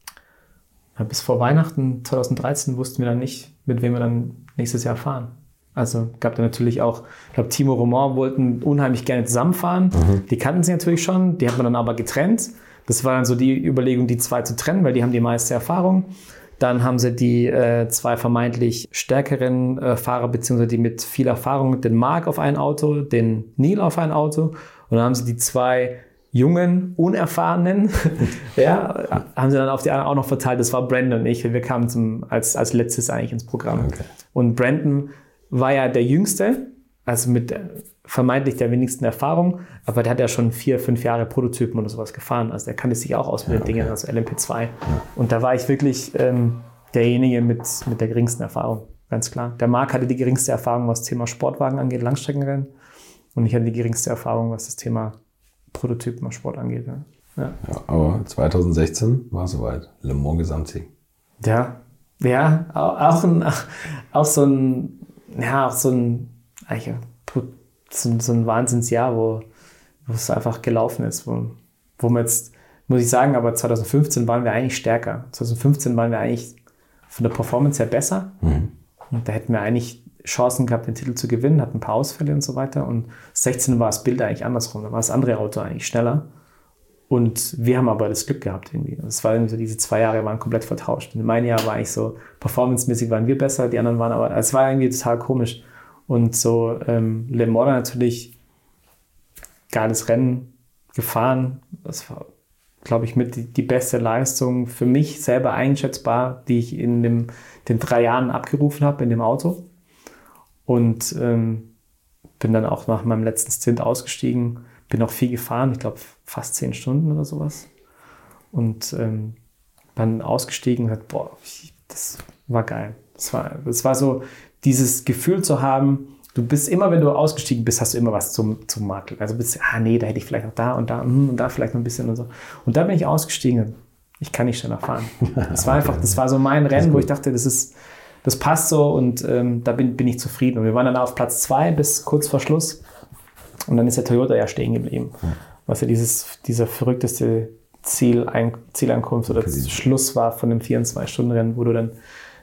bis vor Weihnachten zwanzig dreizehn wussten wir dann nicht, mit wem wir dann nächstes Jahr fahren. Also gab da natürlich auch, ich glaube, Timo Romain wollten unheimlich gerne zusammenfahren. Mhm. Die kannten sie natürlich schon, die hat man dann aber getrennt. Das war dann so die Überlegung, die zwei zu trennen, weil die haben die meiste Erfahrung. Dann haben sie die äh, zwei vermeintlich stärkeren äh, Fahrer, beziehungsweise die mit viel Erfahrung, den Marc auf ein Auto, den Neil auf ein Auto. Und dann haben sie die zwei jungen, unerfahrenen, ja, haben sie dann auf die anderen auch noch verteilt. Das war Brandon und ich. Wir kamen zum, als, als letztes eigentlich ins Programm. Okay. Und Brandon war ja der Jüngste, also mit vermeintlich der wenigsten Erfahrung, aber der hat ja schon vier, fünf Jahre Prototypen oder sowas gefahren. Also der kannte sich auch aus mit ja, den Dingen, okay. Also L M P zwei. Ja. Und da war ich wirklich ähm, derjenige mit, mit der geringsten Erfahrung, ganz klar. Der Marc hatte die geringste Erfahrung, was das Thema Sportwagen angeht, Langstreckenrennen. Und ich hatte die geringste Erfahrung, was das Thema Prototypen und Sport angeht. Ja. Ja. Ja, aber zwanzig sechzehn war es soweit. Le Mans Gesamtsieg. Ja, ja, auch, ein, auch so ein, ja, auch so ein, eigentlich, So, so ein Wahnsinnsjahr, wo, wo es einfach gelaufen ist. Wo, wo man jetzt, muss ich sagen, aber zwanzig fünfzehn waren wir eigentlich stärker. zwanzig fünfzehn waren wir eigentlich von der Performance her besser. Mhm. Und da hätten wir eigentlich Chancen gehabt, den Titel zu gewinnen, hatten ein paar Ausfälle und so weiter. Und sechzehn war das Bild eigentlich andersrum. Da war das andere Auto eigentlich schneller. Und wir haben aber das Glück gehabt irgendwie. Es war irgendwie so, diese zwei Jahre waren komplett vertauscht. Und mein Jahr war eigentlich so, performancemäßig waren wir besser, die anderen waren aber, es war irgendwie total komisch. Und so ähm, Le Mans natürlich, geiles Rennen gefahren. Das war, glaube ich, mit die, die beste Leistung für mich selber einschätzbar, die ich in dem, den drei Jahren abgerufen habe in dem Auto. Und ähm, bin dann auch nach meinem letzten Stint ausgestiegen, bin auch viel gefahren, ich glaube fast zehn Stunden oder sowas. Und ähm, dann ausgestiegen und gesagt, boah, ich, das war geil. Das war, das war so... Dieses Gefühl zu haben, du bist immer, wenn du ausgestiegen bist, hast du immer was zum, zum Makeln. Also bist du, ah nee, da hätte ich vielleicht noch da und da und da vielleicht noch ein bisschen und so. Und da bin ich ausgestiegen. Ich kann nicht schneller fahren. Das war einfach, das war so mein Rennen, wo ich dachte, das ist, das passt so und ähm, da bin, bin ich zufrieden. Und wir waren dann auf Platz zwei bis kurz vor Schluss und dann ist der Toyota ja stehen geblieben. Was ja dieses, dieser verrückteste Zielein, Zielankunft oder Schluss war von dem vierundzwanzig-Stunden-Rennen, wo du dann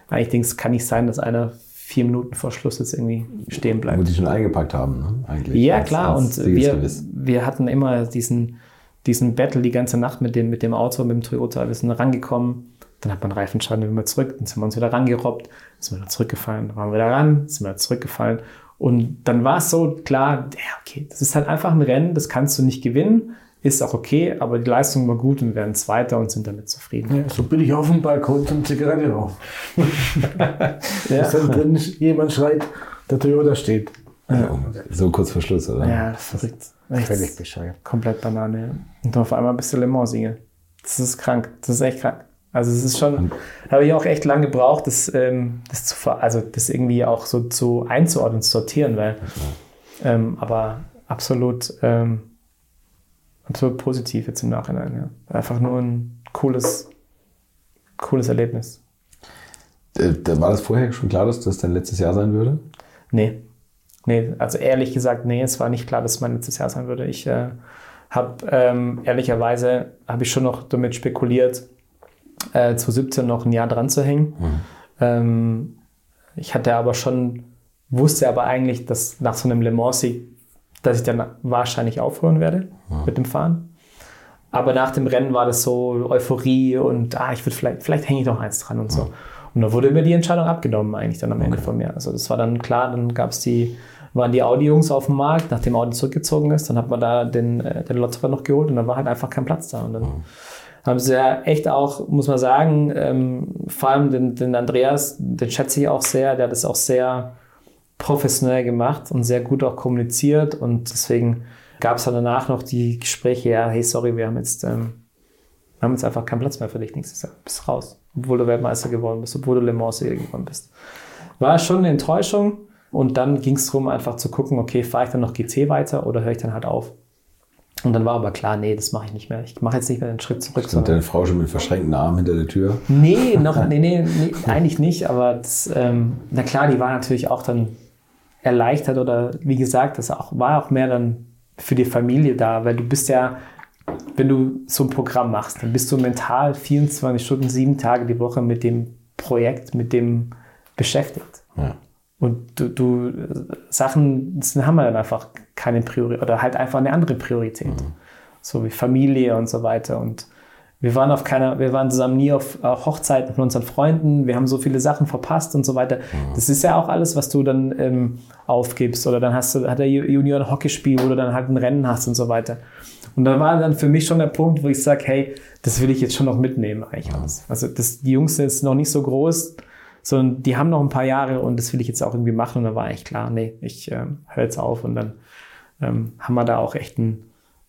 eigentlich denkst, kann nicht sein, dass einer vier Minuten vor Schluss jetzt irgendwie stehen bleibt. Wo die schon eingepackt haben, ne? Eigentlich. Ja, als, klar. Als und wir, wir hatten immer diesen, diesen Battle die ganze Nacht mit dem, mit dem Auto, mit dem Toyota. Wir sind rangekommen, dann hat man Reifenschaden, immer zurück, dann sind wir uns wieder rangerobbt, sind wir dann zurückgefallen, dann waren wir wieder ran, sind wir zurückgefallen. Und dann war es so klar, ja, okay, das ist halt einfach ein Rennen, das kannst du nicht gewinnen, ist auch okay, aber die Leistung war gut und wir werden Zweiter und sind damit zufrieden. Ja, so bin ich auf dem Balkon zum Zigarette rauchen. Ja. Wenn jemand schreit, der Toyota steht. Ja. So kurz vor Schluss, oder? Ja, verrückt. Völlig bescheuert. Komplett Banane. Ja. Und auf einmal bist du Le Mans-Sieger. Das ist krank. Das ist echt krank. Also es ist schon, habe ich auch echt lange gebraucht, das, ähm, das, zu, also das irgendwie auch so zu einzuordnen, zu sortieren, weil, ähm, aber absolut... Ähm, Absolut positiv jetzt im Nachhinein. Ja. Einfach nur ein cooles, cooles Erlebnis. War das vorher schon klar, dass das dein letztes Jahr sein würde? Nee. Nee, also ehrlich gesagt, nee, es war nicht klar, dass es mein letztes Jahr sein würde. Ich äh, habe, ähm, ehrlicherweise, habe ich schon noch damit spekuliert, äh, zwanzig siebzehn noch ein Jahr dran zu hängen. Mhm. Ähm, ich hatte aber schon, wusste aber eigentlich, dass nach so einem Le Mans-Sieg, dass ich dann wahrscheinlich aufhören werde ja. mit dem Fahren. Aber nach dem Rennen war das so Euphorie und ah, ich würde vielleicht, vielleicht hänge ich noch eins dran und ja. so. Und da wurde mir die Entscheidung abgenommen eigentlich dann am Ende okay. von mir. Also das war dann klar, dann gab's die, waren die Audi-Jungs auf dem Markt, nachdem Audi zurückgezogen ist, dann hat man da den, den Lotterer noch geholt und dann war halt einfach kein Platz da. Und dann ja. haben sie ja echt auch, muss man sagen, ähm, vor allem den, den Andreas, den schätze ich auch sehr, der hat das auch sehr professionell gemacht und sehr gut auch kommuniziert und deswegen gab es dann danach noch die Gespräche, ja, hey, sorry, wir haben jetzt, ähm, wir haben jetzt einfach keinen Platz mehr für dich nächstes Jahr, bist raus, obwohl du Weltmeister geworden bist, obwohl du Le Mans-Sieger geworden bist. War schon eine Enttäuschung und dann ging es darum, einfach zu gucken, okay, fahre ich dann noch G T weiter oder höre ich dann halt auf? Und dann war aber klar, nee, das mache ich nicht mehr. Ich mache jetzt nicht mehr den Schritt zurück. Stand deine Frau schon mit verschränkten Armen hinter der Tür? Nee, noch, nee, nee, nee, eigentlich nicht. Aber das, ähm, na klar, die war natürlich auch dann erleichtert oder wie gesagt, das auch, war auch mehr dann für die Familie da. Weil du bist ja, wenn du so ein Programm machst, dann bist du mental vierundzwanzig Stunden, sieben Tage die Woche mit dem Projekt, mit dem beschäftigt. Ja. Und du, du Sachen haben wir dann einfach keine Priorität oder halt einfach eine andere Priorität. Mhm. So wie Familie und so weiter. Und wir waren auf keiner, wir waren zusammen nie auf Hochzeiten von unseren Freunden, wir haben so viele Sachen verpasst und so weiter. Mhm. Das ist ja auch alles, was du dann ähm, aufgibst. Oder dann hast du, hat der Junior ein Hockeyspiel, wo du dann halt ein Rennen hast und so weiter. Und da war dann für mich schon der Punkt, wo ich sage, hey, das will ich jetzt schon noch mitnehmen eigentlich. Mhm. Also das, die Jungs sind jetzt noch nicht so groß, sondern die haben noch ein paar Jahre und das will ich jetzt auch irgendwie machen. Und da war eigentlich klar, nee, ich ähm, höre jetzt auf. Und dann ähm, haben wir da auch echt einen,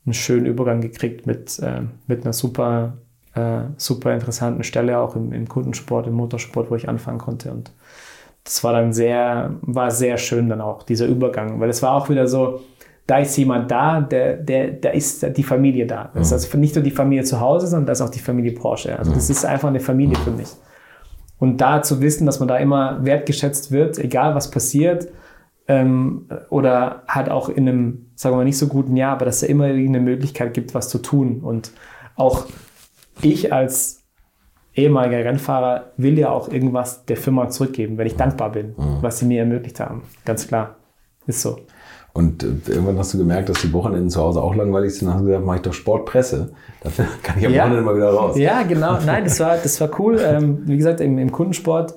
einen schönen Übergang gekriegt mit, äh, mit einer super, äh, super interessanten Stelle, auch im, im Kundensport, im Motorsport, wo ich anfangen konnte. Und das war dann sehr, war sehr schön dann auch, dieser Übergang. Weil es war auch wieder so, da ist jemand da, der, der, da ist die Familie da. Das ist also nicht nur die Familie zu Hause, sondern da ist auch die Familie Porsche. Also das ist einfach eine Familie für mich. Und da zu wissen, dass man da immer wertgeschätzt wird, egal was passiert, ähm, oder halt auch in einem, sagen wir mal, nicht so guten Jahr, aber dass es immer irgendeine Möglichkeit gibt, was zu tun. Und auch ich als ehemaliger Rennfahrer will ja auch irgendwas der Firma zurückgeben, wenn ich dankbar bin, mhm. was sie mir ermöglicht haben. Ganz klar, ist so. Und irgendwann hast du gemerkt, dass die Wochenenden zu Hause auch langweilig sind. Dann hast du gesagt, mache ich doch Sportpresse. Dafür kann ich am Wochenende ja. mal wieder raus. Ja, genau. Nein, das war, das war cool. Ähm, wie gesagt, im, im Kundensport,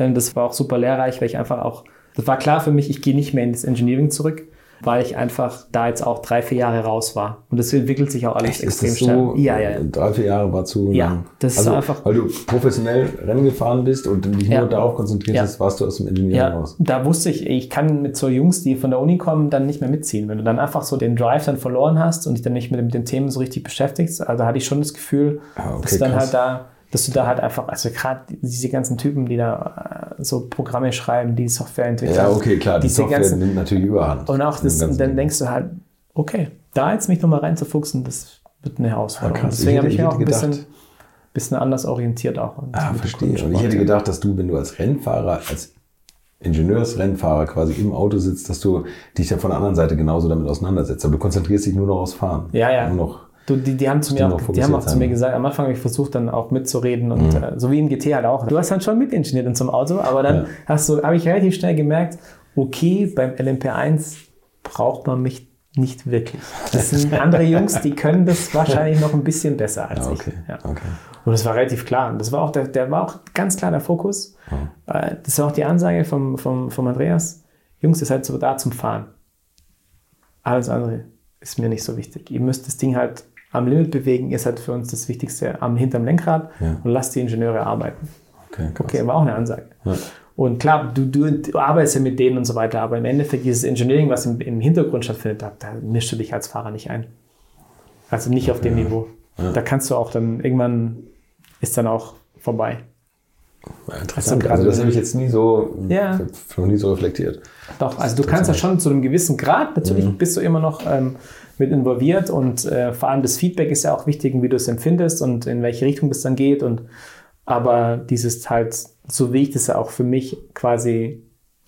ähm, das war auch super lehrreich, weil ich einfach auch, das war klar für mich, ich gehe nicht mehr ins Engineering zurück, weil ich einfach da jetzt auch drei, vier Jahre raus war. Und das entwickelt sich auch alles Echt? Extrem Ist das so, schnell. Ja, ja. Drei, vier Jahre war zu... Ja, das also, ist einfach... Weil du professionell Rennen gefahren bist und dich nur ja. darauf konzentriert hast, ja. warst du aus dem Ingenieur ja. raus. Da wusste ich, ich kann mit so Jungs, die von der Uni kommen, dann nicht mehr mitziehen. Wenn du dann einfach so den Drive dann verloren hast und dich dann nicht mit, mit den Themen so richtig beschäftigst, also hatte ich schon das Gefühl, ah, okay, dass, dann halt da, dass du da halt einfach... Also gerade diese ganzen Typen, die da... so Programme schreiben, die Software entwickeln. Ja, okay, klar, die Software ganzen, nimmt natürlich überhand. Und auch das, dann Ding. Denkst du halt, okay, da jetzt mich nochmal reinzufuchsen, das wird eine Herausforderung. Ja, deswegen habe ich mich auch ein bisschen, bisschen anders orientiert. Auch. Ah, verstehe. Und ich hätte gedacht, dass du, wenn du als Rennfahrer, als Ingenieursrennfahrer quasi im Auto sitzt, dass du dich ja von der anderen Seite genauso damit auseinandersetzt. Aber du konzentrierst dich nur noch aufs Fahren. Ja, ja. Nur noch Du, die, die haben zu mir auch, die haben auch zu mir gesagt, am Anfang habe ich versucht dann auch mitzureden und mhm. äh, so wie im G T halt auch. Du hast dann schon mitingeniert in so einem Auto, aber dann ja. hast du, habe ich relativ schnell gemerkt, okay, beim L M P eins braucht man mich nicht wirklich. Das sind andere Jungs, die können das wahrscheinlich noch ein bisschen besser als ja, okay. ich. Ja. Okay. Und das war relativ klar. Das war auch der, der war auch ganz klar der Fokus. Mhm. Das war auch die Ansage vom, vom, vom Andreas. Jungs, ihr seid so da zum Fahren. Alles andere ist mir nicht so wichtig. Ihr müsst das Ding halt am Limit bewegen, ist halt für uns das Wichtigste am hinterm Lenkrad ja. und lasst die Ingenieure arbeiten. Okay, okay, war auch eine Ansage. Ja. Und klar, du, du, du arbeitest ja mit denen und so weiter, aber im Endeffekt dieses Engineering, was im, im Hintergrund stattfindet, da, da mischst du dich als Fahrer nicht ein. Also nicht auf dem ja. Niveau. Ja. Da kannst du auch dann, irgendwann ist dann auch vorbei. Ja, interessant, also das habe ich jetzt nie so, ja. noch nie so reflektiert. Doch, also du kannst ja schon zu einem gewissen Grad, natürlich mhm. bist du immer noch... Ähm, mit involviert und äh, vor allem das Feedback ist ja auch wichtig, wie du es empfindest und in welche Richtung das dann geht. Und aber dieses halt, so wie ich das ja auch für mich quasi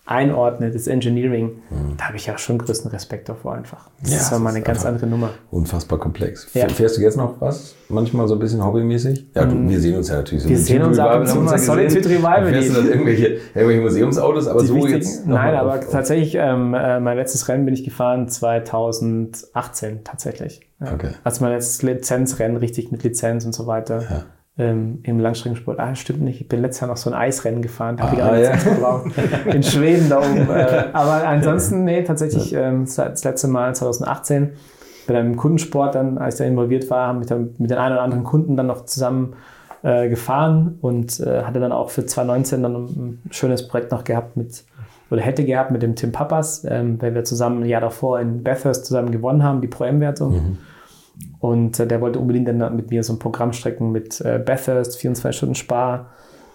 einordne, das Engineering, mhm. da habe ich ja schon größten Respekt davor einfach. Das ja, ist ja mal eine ganz andere Nummer. Unfassbar komplex. Ja. Fährst du jetzt noch was? Manchmal so ein bisschen hobbymäßig? Ja, du, wir sehen uns ja natürlich so. Wir sehen uns ab und zu mal Solitude Revival. Fährst du dann irgendwelche, irgendwelche Museumsautos, aber die so jetzt? Nein, aber auf, tatsächlich, ähm, äh, mein letztes Rennen bin ich gefahren zwanzig achtzehn tatsächlich. Ja. Okay. Also mein letztes Lizenzrennen, richtig mit Lizenz und so weiter. Ja. Ähm, im Langstreckensport. Ah, stimmt nicht. Ich bin letztes Jahr noch so ein Eisrennen gefahren. Da habe ich ah, ja. gebraucht. In Schweden da oben. Äh, aber ansonsten, nee, tatsächlich ja. ähm, das letzte Mal zwanzig achtzehn bei einem Kundensport, dann, als ich da involviert war, haben wir mit, mit den einen oder anderen Kunden dann noch zusammen äh, gefahren und äh, hatte dann auch für zwanzig neunzehn dann ein schönes Projekt noch gehabt mit, oder hätte gehabt mit dem Tim Pappas, ähm, weil wir zusammen ein Jahr davor in Bathurst zusammen gewonnen haben, die Pro-M-Wertung. Mhm. Und äh, der wollte unbedingt dann mit mir so ein Programm strecken mit äh, Bathurst, vierundzwanzig Stunden Spa.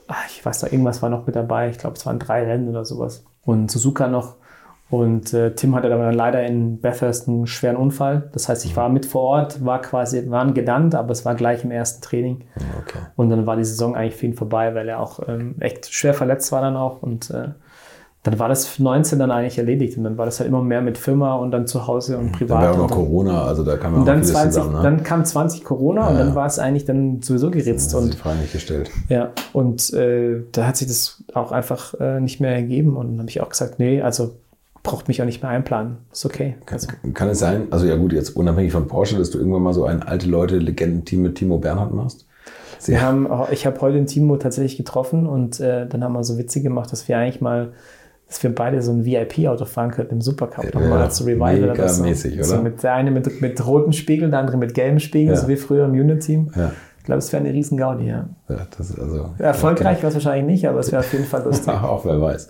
Ach, ich weiß noch, irgendwas war noch mit dabei. Ich glaube, es waren drei Rennen oder sowas. Und Suzuka noch. Und äh, Tim hatte dann leider in Bathurst einen schweren Unfall. Das heißt, ich war mit vor Ort, war quasi, waren gedankt, aber es war gleich im ersten Training. Okay. Und dann war die Saison eigentlich für ihn vorbei, weil er auch ähm, echt schwer verletzt war dann auch. Und äh, dann war das neunzehn dann eigentlich erledigt. Und dann war das halt immer mehr mit Firma und dann zu Hause und privat. Dann war auch noch Corona, also da kam ja auch dann vieles zwanzig zusammen. Ne? Dann kam zwanzig Corona, ja, und dann war es eigentlich dann sowieso geritzt. Ja, und die Frage nicht gestellt. Ja, und äh, da hat sich das auch einfach äh, nicht mehr ergeben. Und dann habe ich auch gesagt, nee, also braucht mich auch nicht mehr einplanen. Ist okay. Kann, also. kann es sein, also ja gut, jetzt unabhängig von Porsche, dass du irgendwann mal so ein alte Leute-Legenden-Team mit Timo Bernhard machst? Sie wir haben, ich habe heute den Timo tatsächlich getroffen und äh, dann haben wir so Witze gemacht, dass wir eigentlich mal, dass wir beide so ein V I P-Auto fahren könnten im Supercup, ja, nochmal als Revival oder so. Mäßig, oder? So mit, der eine mit, mit rotem Spiegel, der andere mit gelbem Spiegel, ja, so wie früher im Unit-Team. Ja. Ich glaube, es wäre eine riesen Gaudi, ja. Ja, das ist also, erfolgreich ja, war es wahrscheinlich nicht, aber es wäre auf jeden Fall lustig. Auch wer weiß.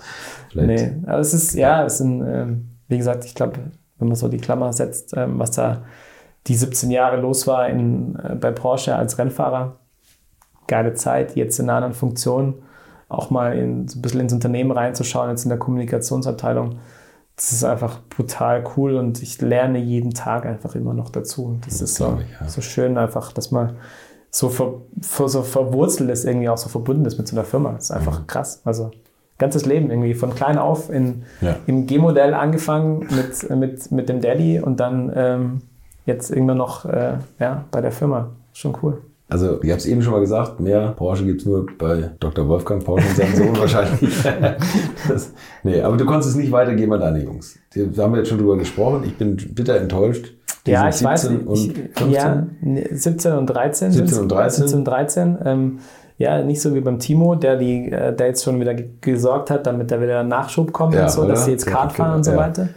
Vielleicht. Nee, aber es ist, ja, es sind, ähm, wie gesagt, ich glaube, wenn man so die Klammer setzt, ähm, was da die siebzehn Jahre los war in, äh, bei Porsche als Rennfahrer, geile Zeit, jetzt in einer anderen Funktion, auch mal in, so ein bisschen ins Unternehmen reinzuschauen, jetzt in der Kommunikationsabteilung, das ist einfach brutal cool und ich lerne jeden Tag einfach immer noch dazu. Und das, das ist so, ich, ja, so schön einfach, dass man so, ver, so verwurzelt ist, irgendwie auch so verbunden ist mit so einer Firma. Das ist einfach krass. Also ganzes Leben irgendwie, von klein auf in, ja, im G-Modell angefangen mit, mit, mit dem Daddy und dann ähm, jetzt irgendwann noch äh, ja, bei der Firma. Schon cool. Also ich habe es eben schon mal gesagt, mehr Porsche gibt es nur bei Doktor Wolfgang Porsche und seinem Sohn wahrscheinlich. Das, nee, aber du konntest es nicht weitergeben an deine Jungs. Da haben wir jetzt schon drüber gesprochen. Ich bin bitter enttäuscht. Die ja, ich weiß nicht. Und ja, siebzehn und dreizehn. siebzehn und dreizehn. siebzehn und dreizehn. Ähm, ja, nicht so wie beim Timo, der, die, der jetzt schon wieder gesorgt hat, damit da wieder Nachschub kommt, ja, und so, oder? Dass sie jetzt Kart fahren, ja, und so weiter.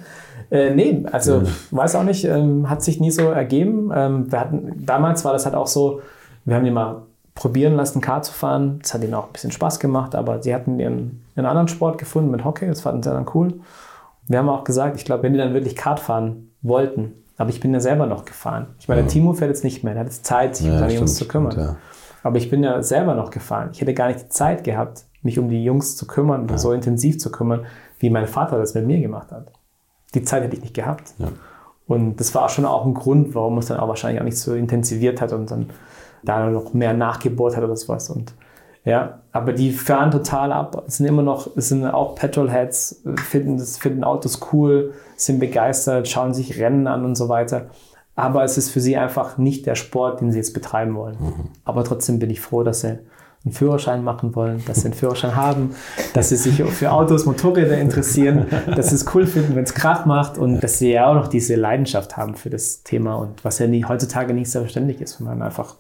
Äh, nee, also ja, weiß auch nicht, ähm, hat sich nie so ergeben. Ähm, wir hatten, damals war das halt auch so, wir haben die mal probieren lassen, Kart zu fahren. Das hat ihnen auch ein bisschen Spaß gemacht, aber sie hatten ihren, einen anderen Sport gefunden mit Hockey, das fanden sie dann cool. Wir haben auch gesagt, ich glaube, wenn die dann wirklich Kart fahren wollten, aber ich bin ja selber noch gefahren. Ich meine, ja, der Timo fährt jetzt nicht mehr. Der hat jetzt Zeit, sich um ja, die Jungs zu kümmern. Stimmt, ja. Aber ich bin ja selber noch gefahren. Ich hätte gar nicht die Zeit gehabt, mich um die Jungs zu kümmern, ja, so intensiv zu kümmern, wie mein Vater das mit mir gemacht hat. Die Zeit hätte ich nicht gehabt. Ja. Und das war schon auch ein Grund, warum es dann auch wahrscheinlich auch nicht so intensiviert hat und dann da noch mehr nachgebohrt hat oder sowas. Und ja, aber die fahren total ab. Es sind immer noch, es sind auch Petrolheads, finden, das, finden Autos cool, sind begeistert, schauen sich Rennen an und so weiter. Aber es ist für sie einfach nicht der Sport, den sie jetzt betreiben wollen. Mhm. Aber trotzdem bin ich froh, dass sie einen Führerschein machen wollen, dass sie einen Führerschein haben, dass sie sich für Autos, Motorräder interessieren, dass sie es cool finden, wenn es Krach macht und dass sie ja auch noch diese Leidenschaft haben für das Thema und was ja nie, heutzutage nicht selbstverständlich ist, wenn man einfach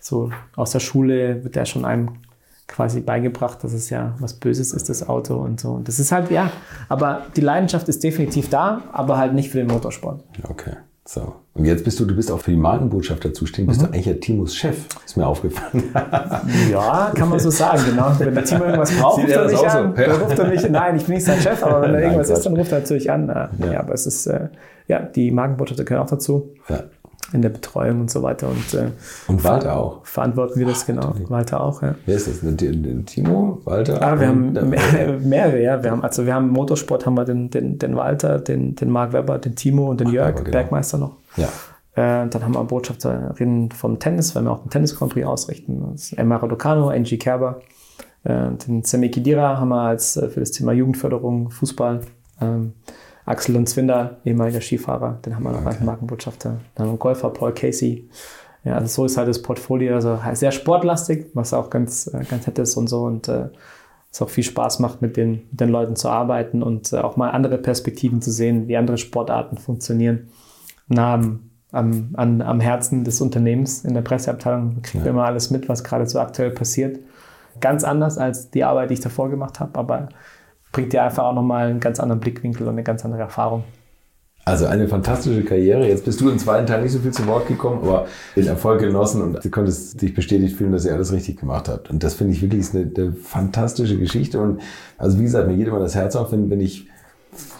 so aus der Schule wird ja schon einem quasi beigebracht, dass es ja was Böses ist, das Auto und so. Und das ist halt, ja, aber die Leidenschaft ist definitiv da, aber halt nicht für den Motorsport. Okay, so. Und jetzt bist du, du bist auch für die Markenbotschafter zuständig, bist mhm. du eigentlich ja Timos Chef, ist mir aufgefallen. Ja, kann man so sagen, genau. Wenn der Timo irgendwas braucht, ruft er mich an. So? Ja. Dann ruft er mich, nein, ich bin nicht sein Chef, aber wenn da irgendwas nein, ist, dann ruft er natürlich an. Ja, ja, aber es ist, ja, die Markenbotschafter gehören auch dazu. Ja. In der Betreuung und so weiter. Und, äh, und Walter ver- auch. Verantworten wir das, ach, genau. Natürlich. Walter auch, ja. Wer ist das? Den, den Timo? Walter? Ah, wir haben mehrere, mehr, ja. Wir haben, also wir haben Motorsport, haben wir den, den, den Walter, den, den Marc Weber, den Timo und den Ach, Jörg, genau. Bergmeister noch. Ja. Äh, dann haben wir Botschafterinnen vom Tennis, weil wir auch den Tennis-Grand Prix ausrichten. Das ist Emma Raducanu, Angie Kerber, äh, den Sammy Khedira haben wir als äh, für das Thema Jugendförderung, Fußball. Ähm, Axel und Zwinder, ehemaliger Skifahrer, den haben wir noch okay. als Markenbotschafter. Dann haben wir Golfer Paul Casey. Ja, also so ist halt das Portfolio, also sehr sportlastig, was auch ganz, ganz nett ist und so. Und äh, es auch viel Spaß macht, mit den, mit den Leuten zu arbeiten und äh, auch mal andere Perspektiven zu sehen, wie andere Sportarten funktionieren. Nah am, am, an, am Herzen des Unternehmens in der Presseabteilung kriegt ja. immer alles mit, was gerade so aktuell passiert. Ganz anders als die Arbeit, die ich davor gemacht habe, aber bringt dir einfach auch nochmal einen ganz anderen Blickwinkel und eine ganz andere Erfahrung. Also eine fantastische Karriere. Jetzt bist du im zweiten Teil nicht so viel zu Wort gekommen, aber den Erfolg genossen und du konntest dich bestätigt fühlen, dass ihr alles richtig gemacht habt. Und das finde ich wirklich eine, eine fantastische Geschichte. Und also wie gesagt, mir geht immer das Herz auf, wenn, wenn ich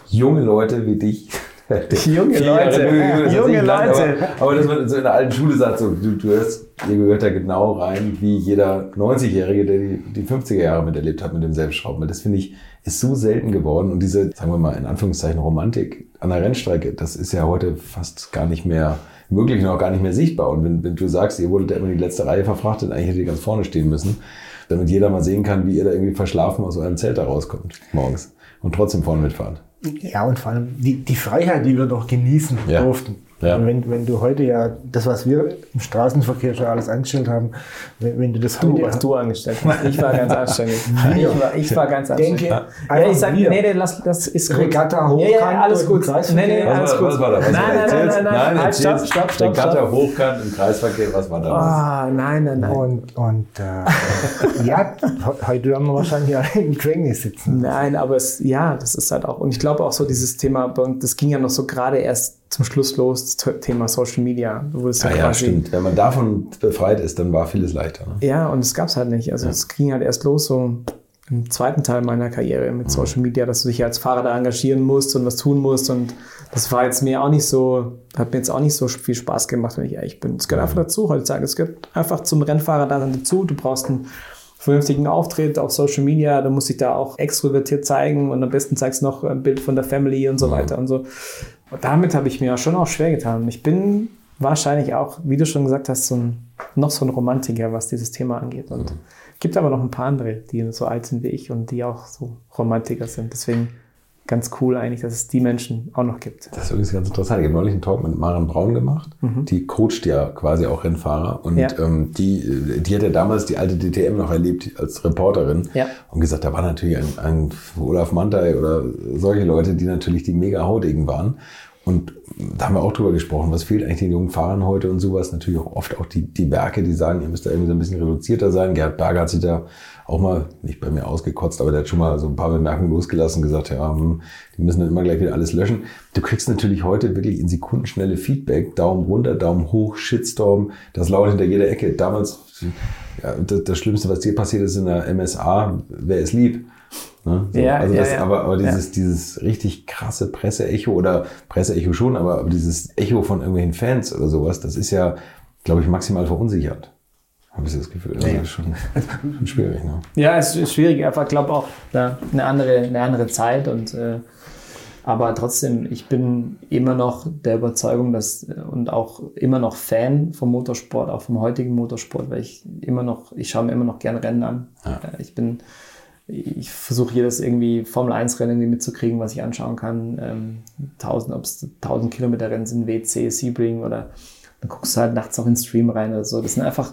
junge Leute wie dich Junge Leute, ja, junge Leute. Aber, aber dass man so in der alten Schule sagt, so, du, du hörst, ihr gehört da genau rein, wie jeder neunzigjährige, der die, die fünfziger Jahre miterlebt hat mit demselben Schrauben. Das finde ich, ist so selten geworden. Und diese, sagen wir mal, in Anführungszeichen Romantik an der Rennstrecke, das ist ja heute fast gar nicht mehr möglich und auch gar nicht mehr sichtbar. Und wenn, wenn du sagst, ihr wurdet da immer in die letzte Reihe verfrachtet, eigentlich hätte ihr ganz vorne stehen müssen, damit jeder mal sehen kann, wie ihr da irgendwie verschlafen aus eurem Zelt da rauskommt morgens und trotzdem vorne mitfahrt. Ja, und vor allem die, die Freiheit, die wir doch genießen ja. durften. Ja. Und wenn, wenn du heute ja das, was wir im Straßenverkehr schon alles angestellt haben, wenn, wenn du das du, heute... was du angestellt hast. Ich war ganz anstrengend. Ich war, ich war ganz anstrengend. Denke, ja, ich sag, nee, nee, lass, das ist gut. Regatta hochkant. Ja, ja, alles gut. Kreis, nee, nee, alles was, gut. Was war da? Was nein, nein, nein, nein, nein, nein, nein, stopp, stopp, stopp, stopp. Regatta hochkant im Kreisverkehr, was war da? Ah, oh, nein, nein, nein. Und, und äh, ja, heute werden wir wahrscheinlich ja im Gefängnis sitzen. Nein, aber es, ja, das ist halt auch... Und ich glaube auch so dieses Thema, das ging ja noch so gerade erst zum Schluss los, das Thema Social Media. Wo es ja, ja, quasi, stimmt. Wenn man davon befreit ist, dann war vieles leichter. Ne? Ja, und es gab es halt nicht. Also es ja. ging halt erst los so im zweiten Teil meiner Karriere mit Social Media, dass du dich als Fahrer da engagieren musst und was tun musst. Und das war jetzt mir auch nicht so, hat mir jetzt auch nicht so viel Spaß gemacht, wenn ich ehrlich bin. Es gehört einfach dazu heutzutage. Es gehört einfach zum Rennfahrer da dazu. Du brauchst einen vernünftigen Auftritt auf Social Media, da musst du dich da auch extrovertiert zeigen und am besten zeigst du noch ein Bild von der Family und so weiter und so. Und damit habe ich mir ja schon auch schwer getan. Ich bin wahrscheinlich auch, wie du schon gesagt hast, so ein, noch so ein Romantiker, was dieses Thema angeht. Und mhm. gibt aber noch ein paar andere, die so alt sind wie ich und die auch so Romantiker sind. Deswegen ganz cool eigentlich, dass es die Menschen auch noch gibt. Das ist übrigens ganz interessant. Ich habe neulich einen Talk mit Maren Braun gemacht. Mhm. Die coacht ja quasi auch Rennfahrer. Und ja. ähm, die, die hat ja damals die alte D T M noch erlebt als Reporterin. Ja. Und gesagt, da war natürlich ein, ein Olaf Manthey oder solche Leute, die natürlich die mega hautigen waren. Und da haben wir auch drüber gesprochen, was fehlt eigentlich den jungen Fahrern heute und sowas. Natürlich auch oft auch die, die Werke, die sagen, ihr müsst da irgendwie so ein bisschen reduzierter sein. Gerhard Berger hat sich da auch mal, nicht bei mir ausgekotzt, aber der hat schon mal so ein paar Bemerkungen losgelassen, gesagt, ja, die müssen dann immer gleich wieder alles löschen. Du kriegst natürlich heute wirklich in sekundenschnelle Feedback. Daumen runter, Daumen hoch, Shitstorm, das laut hinter jeder Ecke. Damals, ja, das, das Schlimmste, was dir passiert ist in der M S A, wer ist lieb? Ne? So, ja, also ja, das, ja. Aber, aber dieses, ja. dieses richtig krasse Presseecho oder Presseecho schon, aber, aber dieses Echo von irgendwelchen Fans oder sowas, das ist ja, glaube ich, maximal verunsichert. Habe ich das Gefühl. Das ja. ist schon, schon schwierig. Ne? Ja, es ist schwierig. Einfach, ich glaube auch ja, eine andere, eine andere Zeit. Und, äh, aber trotzdem, ich bin immer noch der Überzeugung, dass und auch immer noch Fan vom Motorsport, auch vom heutigen Motorsport, weil ich immer noch, ich schaue mir immer noch gerne Rennen an. Ja. Ich bin Ich versuche jedes irgendwie Formel eins Rennen mitzukriegen, was ich anschauen kann. Ähm, tausend, ob es tausend Kilometer Rennen sind, W C, Sebring oder dann guckst du halt nachts auch in den Stream rein oder so. Das sind einfach,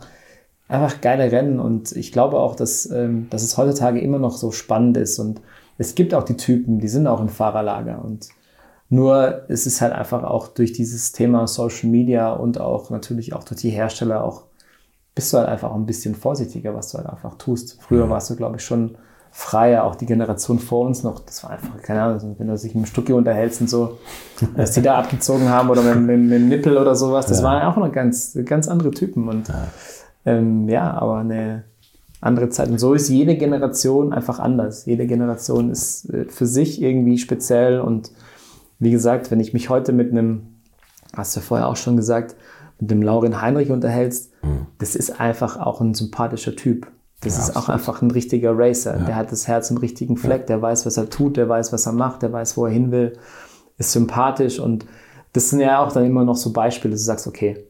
einfach geile Rennen und ich glaube auch, dass, ähm, dass es heutzutage immer noch so spannend ist und es gibt auch die Typen, die sind auch im Fahrerlager und nur es ist halt einfach auch durch dieses Thema Social Media und auch natürlich auch durch die Hersteller auch bist du halt einfach auch ein bisschen vorsichtiger, was du halt einfach tust. Früher warst du, glaube ich, schon freier, auch die Generation vor uns noch, das war einfach, keine Ahnung, wenn du dich mit dem Stucki unterhältst und so, was die da abgezogen haben oder mit, mit, mit dem Nippel oder sowas, das ja. waren auch noch ganz, ganz andere Typen und ja. Ähm, ja, aber eine andere Zeit. Und so ist jede Generation einfach anders. Jede Generation ist für sich irgendwie speziell und wie gesagt, wenn ich mich heute mit einem, hast du ja vorher auch schon gesagt, mit dem Laurin Heinrich unterhältst, mhm. das ist einfach auch ein sympathischer Typ. Das ja, ist absolut. Auch einfach ein richtiger Racer. Ja. Der hat das Herz im richtigen Fleck. Ja. Der weiß, was er tut. Der weiß, was er macht. Der weiß, wo er hin will. Ist sympathisch. Und das sind ja auch dann immer noch so Beispiele, dass du sagst, okay,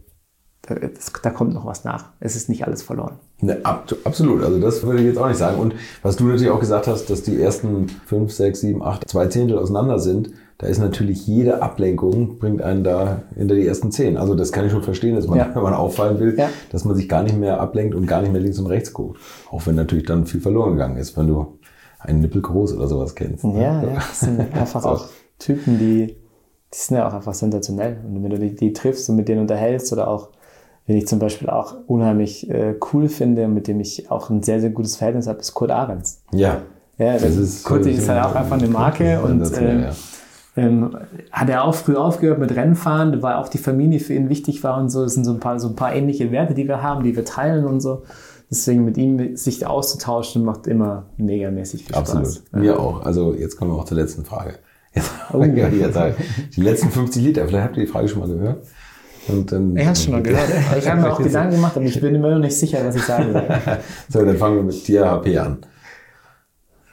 da, das, da kommt noch was nach. Es ist nicht alles verloren. Ne, ab, absolut. Also das würde ich jetzt auch nicht sagen. Und was du natürlich auch gesagt hast, dass die ersten fünf, sechs, sieben, acht, zwei Zehntel auseinander sind, da ist natürlich jede Ablenkung, bringt einen da hinter die ersten zehn. Also das kann ich schon verstehen, dass man, ja. wenn man auffallen will, ja. dass man sich gar nicht mehr ablenkt und gar nicht mehr links und rechts guckt. Auch wenn natürlich dann viel verloren gegangen ist, wenn du einen Nippel groß oder sowas kennst. Ne? Ja, ja, das sind einfach so. Auch Typen, die, die sind ja auch einfach sensationell. Und wenn du die, die triffst und mit denen unterhältst oder auch, wenn ich zum Beispiel auch unheimlich äh, cool finde, mit dem ich auch ein sehr, sehr gutes Verhältnis habe, ist Kurt Ahrens. Ja. Ja, das ist Kurt ist halt auch einfach eine Marke und äh, ja. Ähm, hat er auch früh aufgehört mit Rennfahren, weil auch die Familie für ihn wichtig war und so. Das sind so ein paar, so ein paar ähnliche Werte, die wir haben, die wir teilen und so. Deswegen mit ihm sich auszutauschen, macht immer megamäßig viel Spaß. Absolut, mir ja. auch. Also jetzt kommen wir auch zur letzten Frage. Die letzten fünfzig Liter, vielleicht habt ihr die Frage schon mal gehört. Und dann, ich habe es schon mal gehört. Ich habe mir auch Gedanken gemacht, aber ich bin immer noch nicht sicher, was ich sagen soll. So, dann fangen wir mit dir H P an.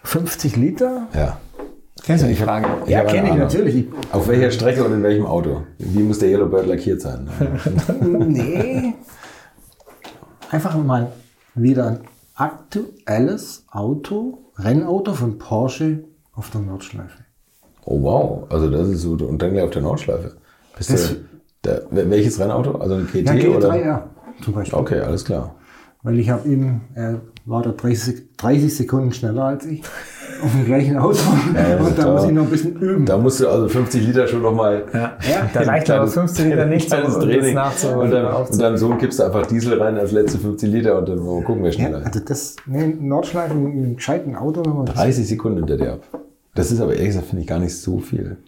fünfzig Liter? Ja. Kennst du die Frage? Ja, kenne ich natürlich. Auf welcher Strecke und in welchem Auto? Wie muss der Yellowbird lackiert sein? Nee. Einfach mal wieder ein aktuelles Auto, Rennauto von Porsche auf der Nordschleife. Oh wow, also das ist so. Und dann gleich auf der Nordschleife. Bist das, du, der, welches Rennauto? Also ein K T, ja, G drei R oder? Zum Beispiel. Okay, alles klar. Weil ich habe ihn, er war da dreißig Sekunden schneller als ich auf dem gleichen Auto. Ja, und da muss ich noch ein bisschen üben. Da musst du also fünfzig Liter schon nochmal. Ja, ja, da reicht aber fünfzig Liter nicht, um das nachzuholen. Und dann, und dann so kippst du einfach Diesel rein als letzte fünfzig Liter und dann oh, gucken wir schneller. Ja, also das, nee, Nordschleife mit einem gescheiten Auto nochmal. dreißig Sekunden hinter dir ab. Das ist aber ehrlich gesagt, finde ich, gar nicht so viel.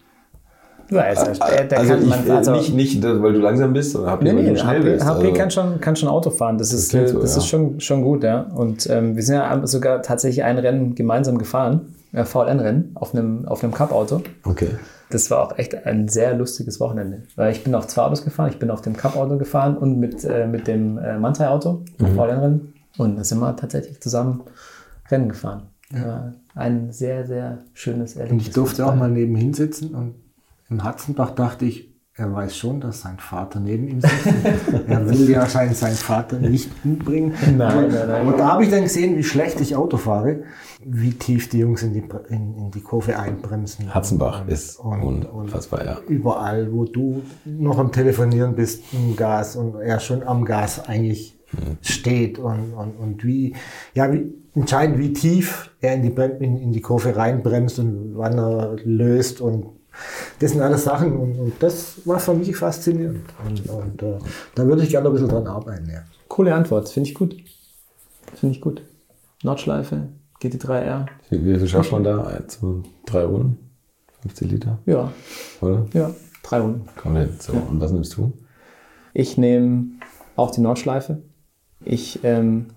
Also, also, ich, man, also nicht, nicht, weil du langsam bist, sondern H P, nee, weil du nee, schnell H P, bist. H P also kann, schon, kann schon Auto fahren, das ist, das so, das ja. ist schon, schon gut. ja. Und ähm, wir sind ja sogar tatsächlich ein Rennen gemeinsam gefahren, äh, V L N-Rennen, auf einem, auf einem Cup-Auto. Okay. Das war auch echt ein sehr lustiges Wochenende. Weil ich bin auf zwei Autos gefahren, ich bin auf dem Cup-Auto gefahren und mit, äh, mit dem äh, Manthey-Auto, mhm. V L N-Rennen. Und da sind wir tatsächlich zusammen Rennen gefahren. Ja. Ein sehr, sehr schönes Erlebnis. Und ich durfte auch mal nebenhin sitzen und in Hatzenbach dachte ich, er weiß schon, dass sein Vater neben ihm sitzt. Er will ja anscheinend seinen Vater nicht umbringen. Nein, nein, nein. Und da habe ich dann gesehen, wie schlecht ich Auto fahre, wie tief die Jungs in die, in, in die Kurve einbremsen. Hatzenbach und, ist und, unfassbar, und ja. Überall, wo du noch am Telefonieren bist, im Gas und er schon am Gas eigentlich mhm. steht und, und, und wie, ja, wie entscheidend, wie tief er in die, in, in die Kurve reinbremst und wann er löst und das sind alles Sachen und, und das war für mich faszinierend. Und, und äh, da würde ich gerne ein bisschen dran arbeiten. Ja. Coole Antwort, finde ich gut. Finde ich gut. Nordschleife, G T drei R. Wie viel schafft man da? eins, zwei, drei Runden? fünfzig Liter? Ja. Oder? Ja, drei Runden. Komm hin. So, ja. Und was nimmst du? Ich nehme auch die Nordschleife. Ich ähm,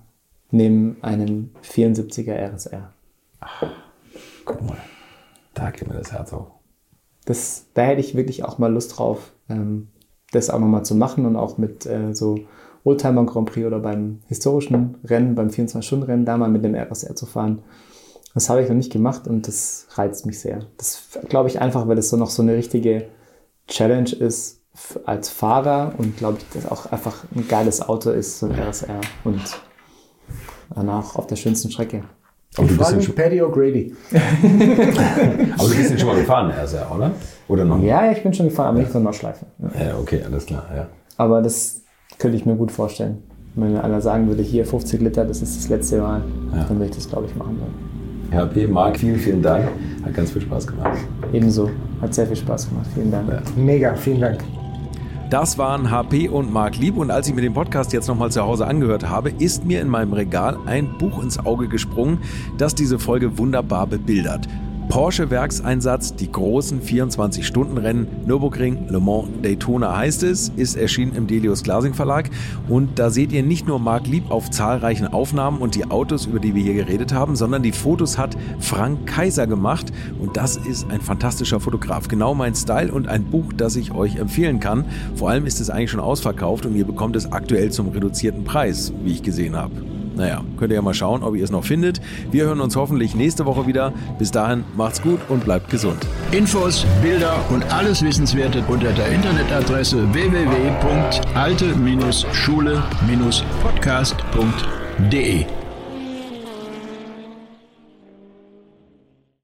nehme einen vierundsiebziger R S R. Ach, guck mal. Da geht mir das Herz auf. Das, da hätte ich wirklich auch mal Lust drauf, ähm, das auch nochmal zu machen und auch mit äh, so Oldtimer Grand Prix oder beim historischen Rennen, beim vierundzwanzig-Stunden-Rennen, da mal mit dem R S R zu fahren. Das habe ich noch nicht gemacht und das reizt mich sehr. Das glaube ich einfach, weil das so noch so eine richtige Challenge ist als Fahrer und glaube ich, dass auch einfach ein geiles Auto ist, so ein R S R und danach auf der schönsten Strecke. Aber ich frage mich Paddy O'Grady. Aber du bist ihn schon mal gefahren, also, oder? Oder noch? Ja, ich bin schon gefahren, aber ja. nicht von Nordschleife. Ja. ja, okay, alles klar. Ja. Aber das könnte ich mir gut vorstellen. Wenn mir einer sagen würde, hier fünfzig Liter, das ist das letzte Mal, ja. dann würde ich das, glaube ich, machen wollen. Herr P., Marc, vielen, vielen Dank. Hat ganz viel Spaß gemacht. Ebenso. Hat sehr viel Spaß gemacht. Vielen Dank. Ja. Mega, vielen Dank. Das waren H P und Marc Lieb und als ich mir den Podcast jetzt nochmal zu Hause angehört habe, ist mir in meinem Regal ein Buch ins Auge gesprungen, das diese Folge wunderbar bebildert. Porsche-Werkseinsatz, die großen vierundzwanzig-Stunden-Rennen, Nürburgring, Le Mans, Daytona heißt es, ist erschienen im Delius Glasing Verlag. Und da seht ihr nicht nur Marc Lieb auf zahlreichen Aufnahmen und die Autos, über die wir hier geredet haben, sondern die Fotos hat Frank Kaiser gemacht. Und das ist ein fantastischer Fotograf. Genau mein Style und ein Buch, das ich euch empfehlen kann. Vor allem ist es eigentlich schon ausverkauft und ihr bekommt es aktuell zum reduzierten Preis, wie ich gesehen habe. Naja, könnt ihr ja mal schauen, ob ihr es noch findet. Wir hören uns hoffentlich nächste Woche wieder. Bis dahin, macht's gut und bleibt gesund. Infos, Bilder und alles Wissenswerte unter der Internetadresse w w w Punkt alte Bindestrich schule Bindestrich podcast Punkt de.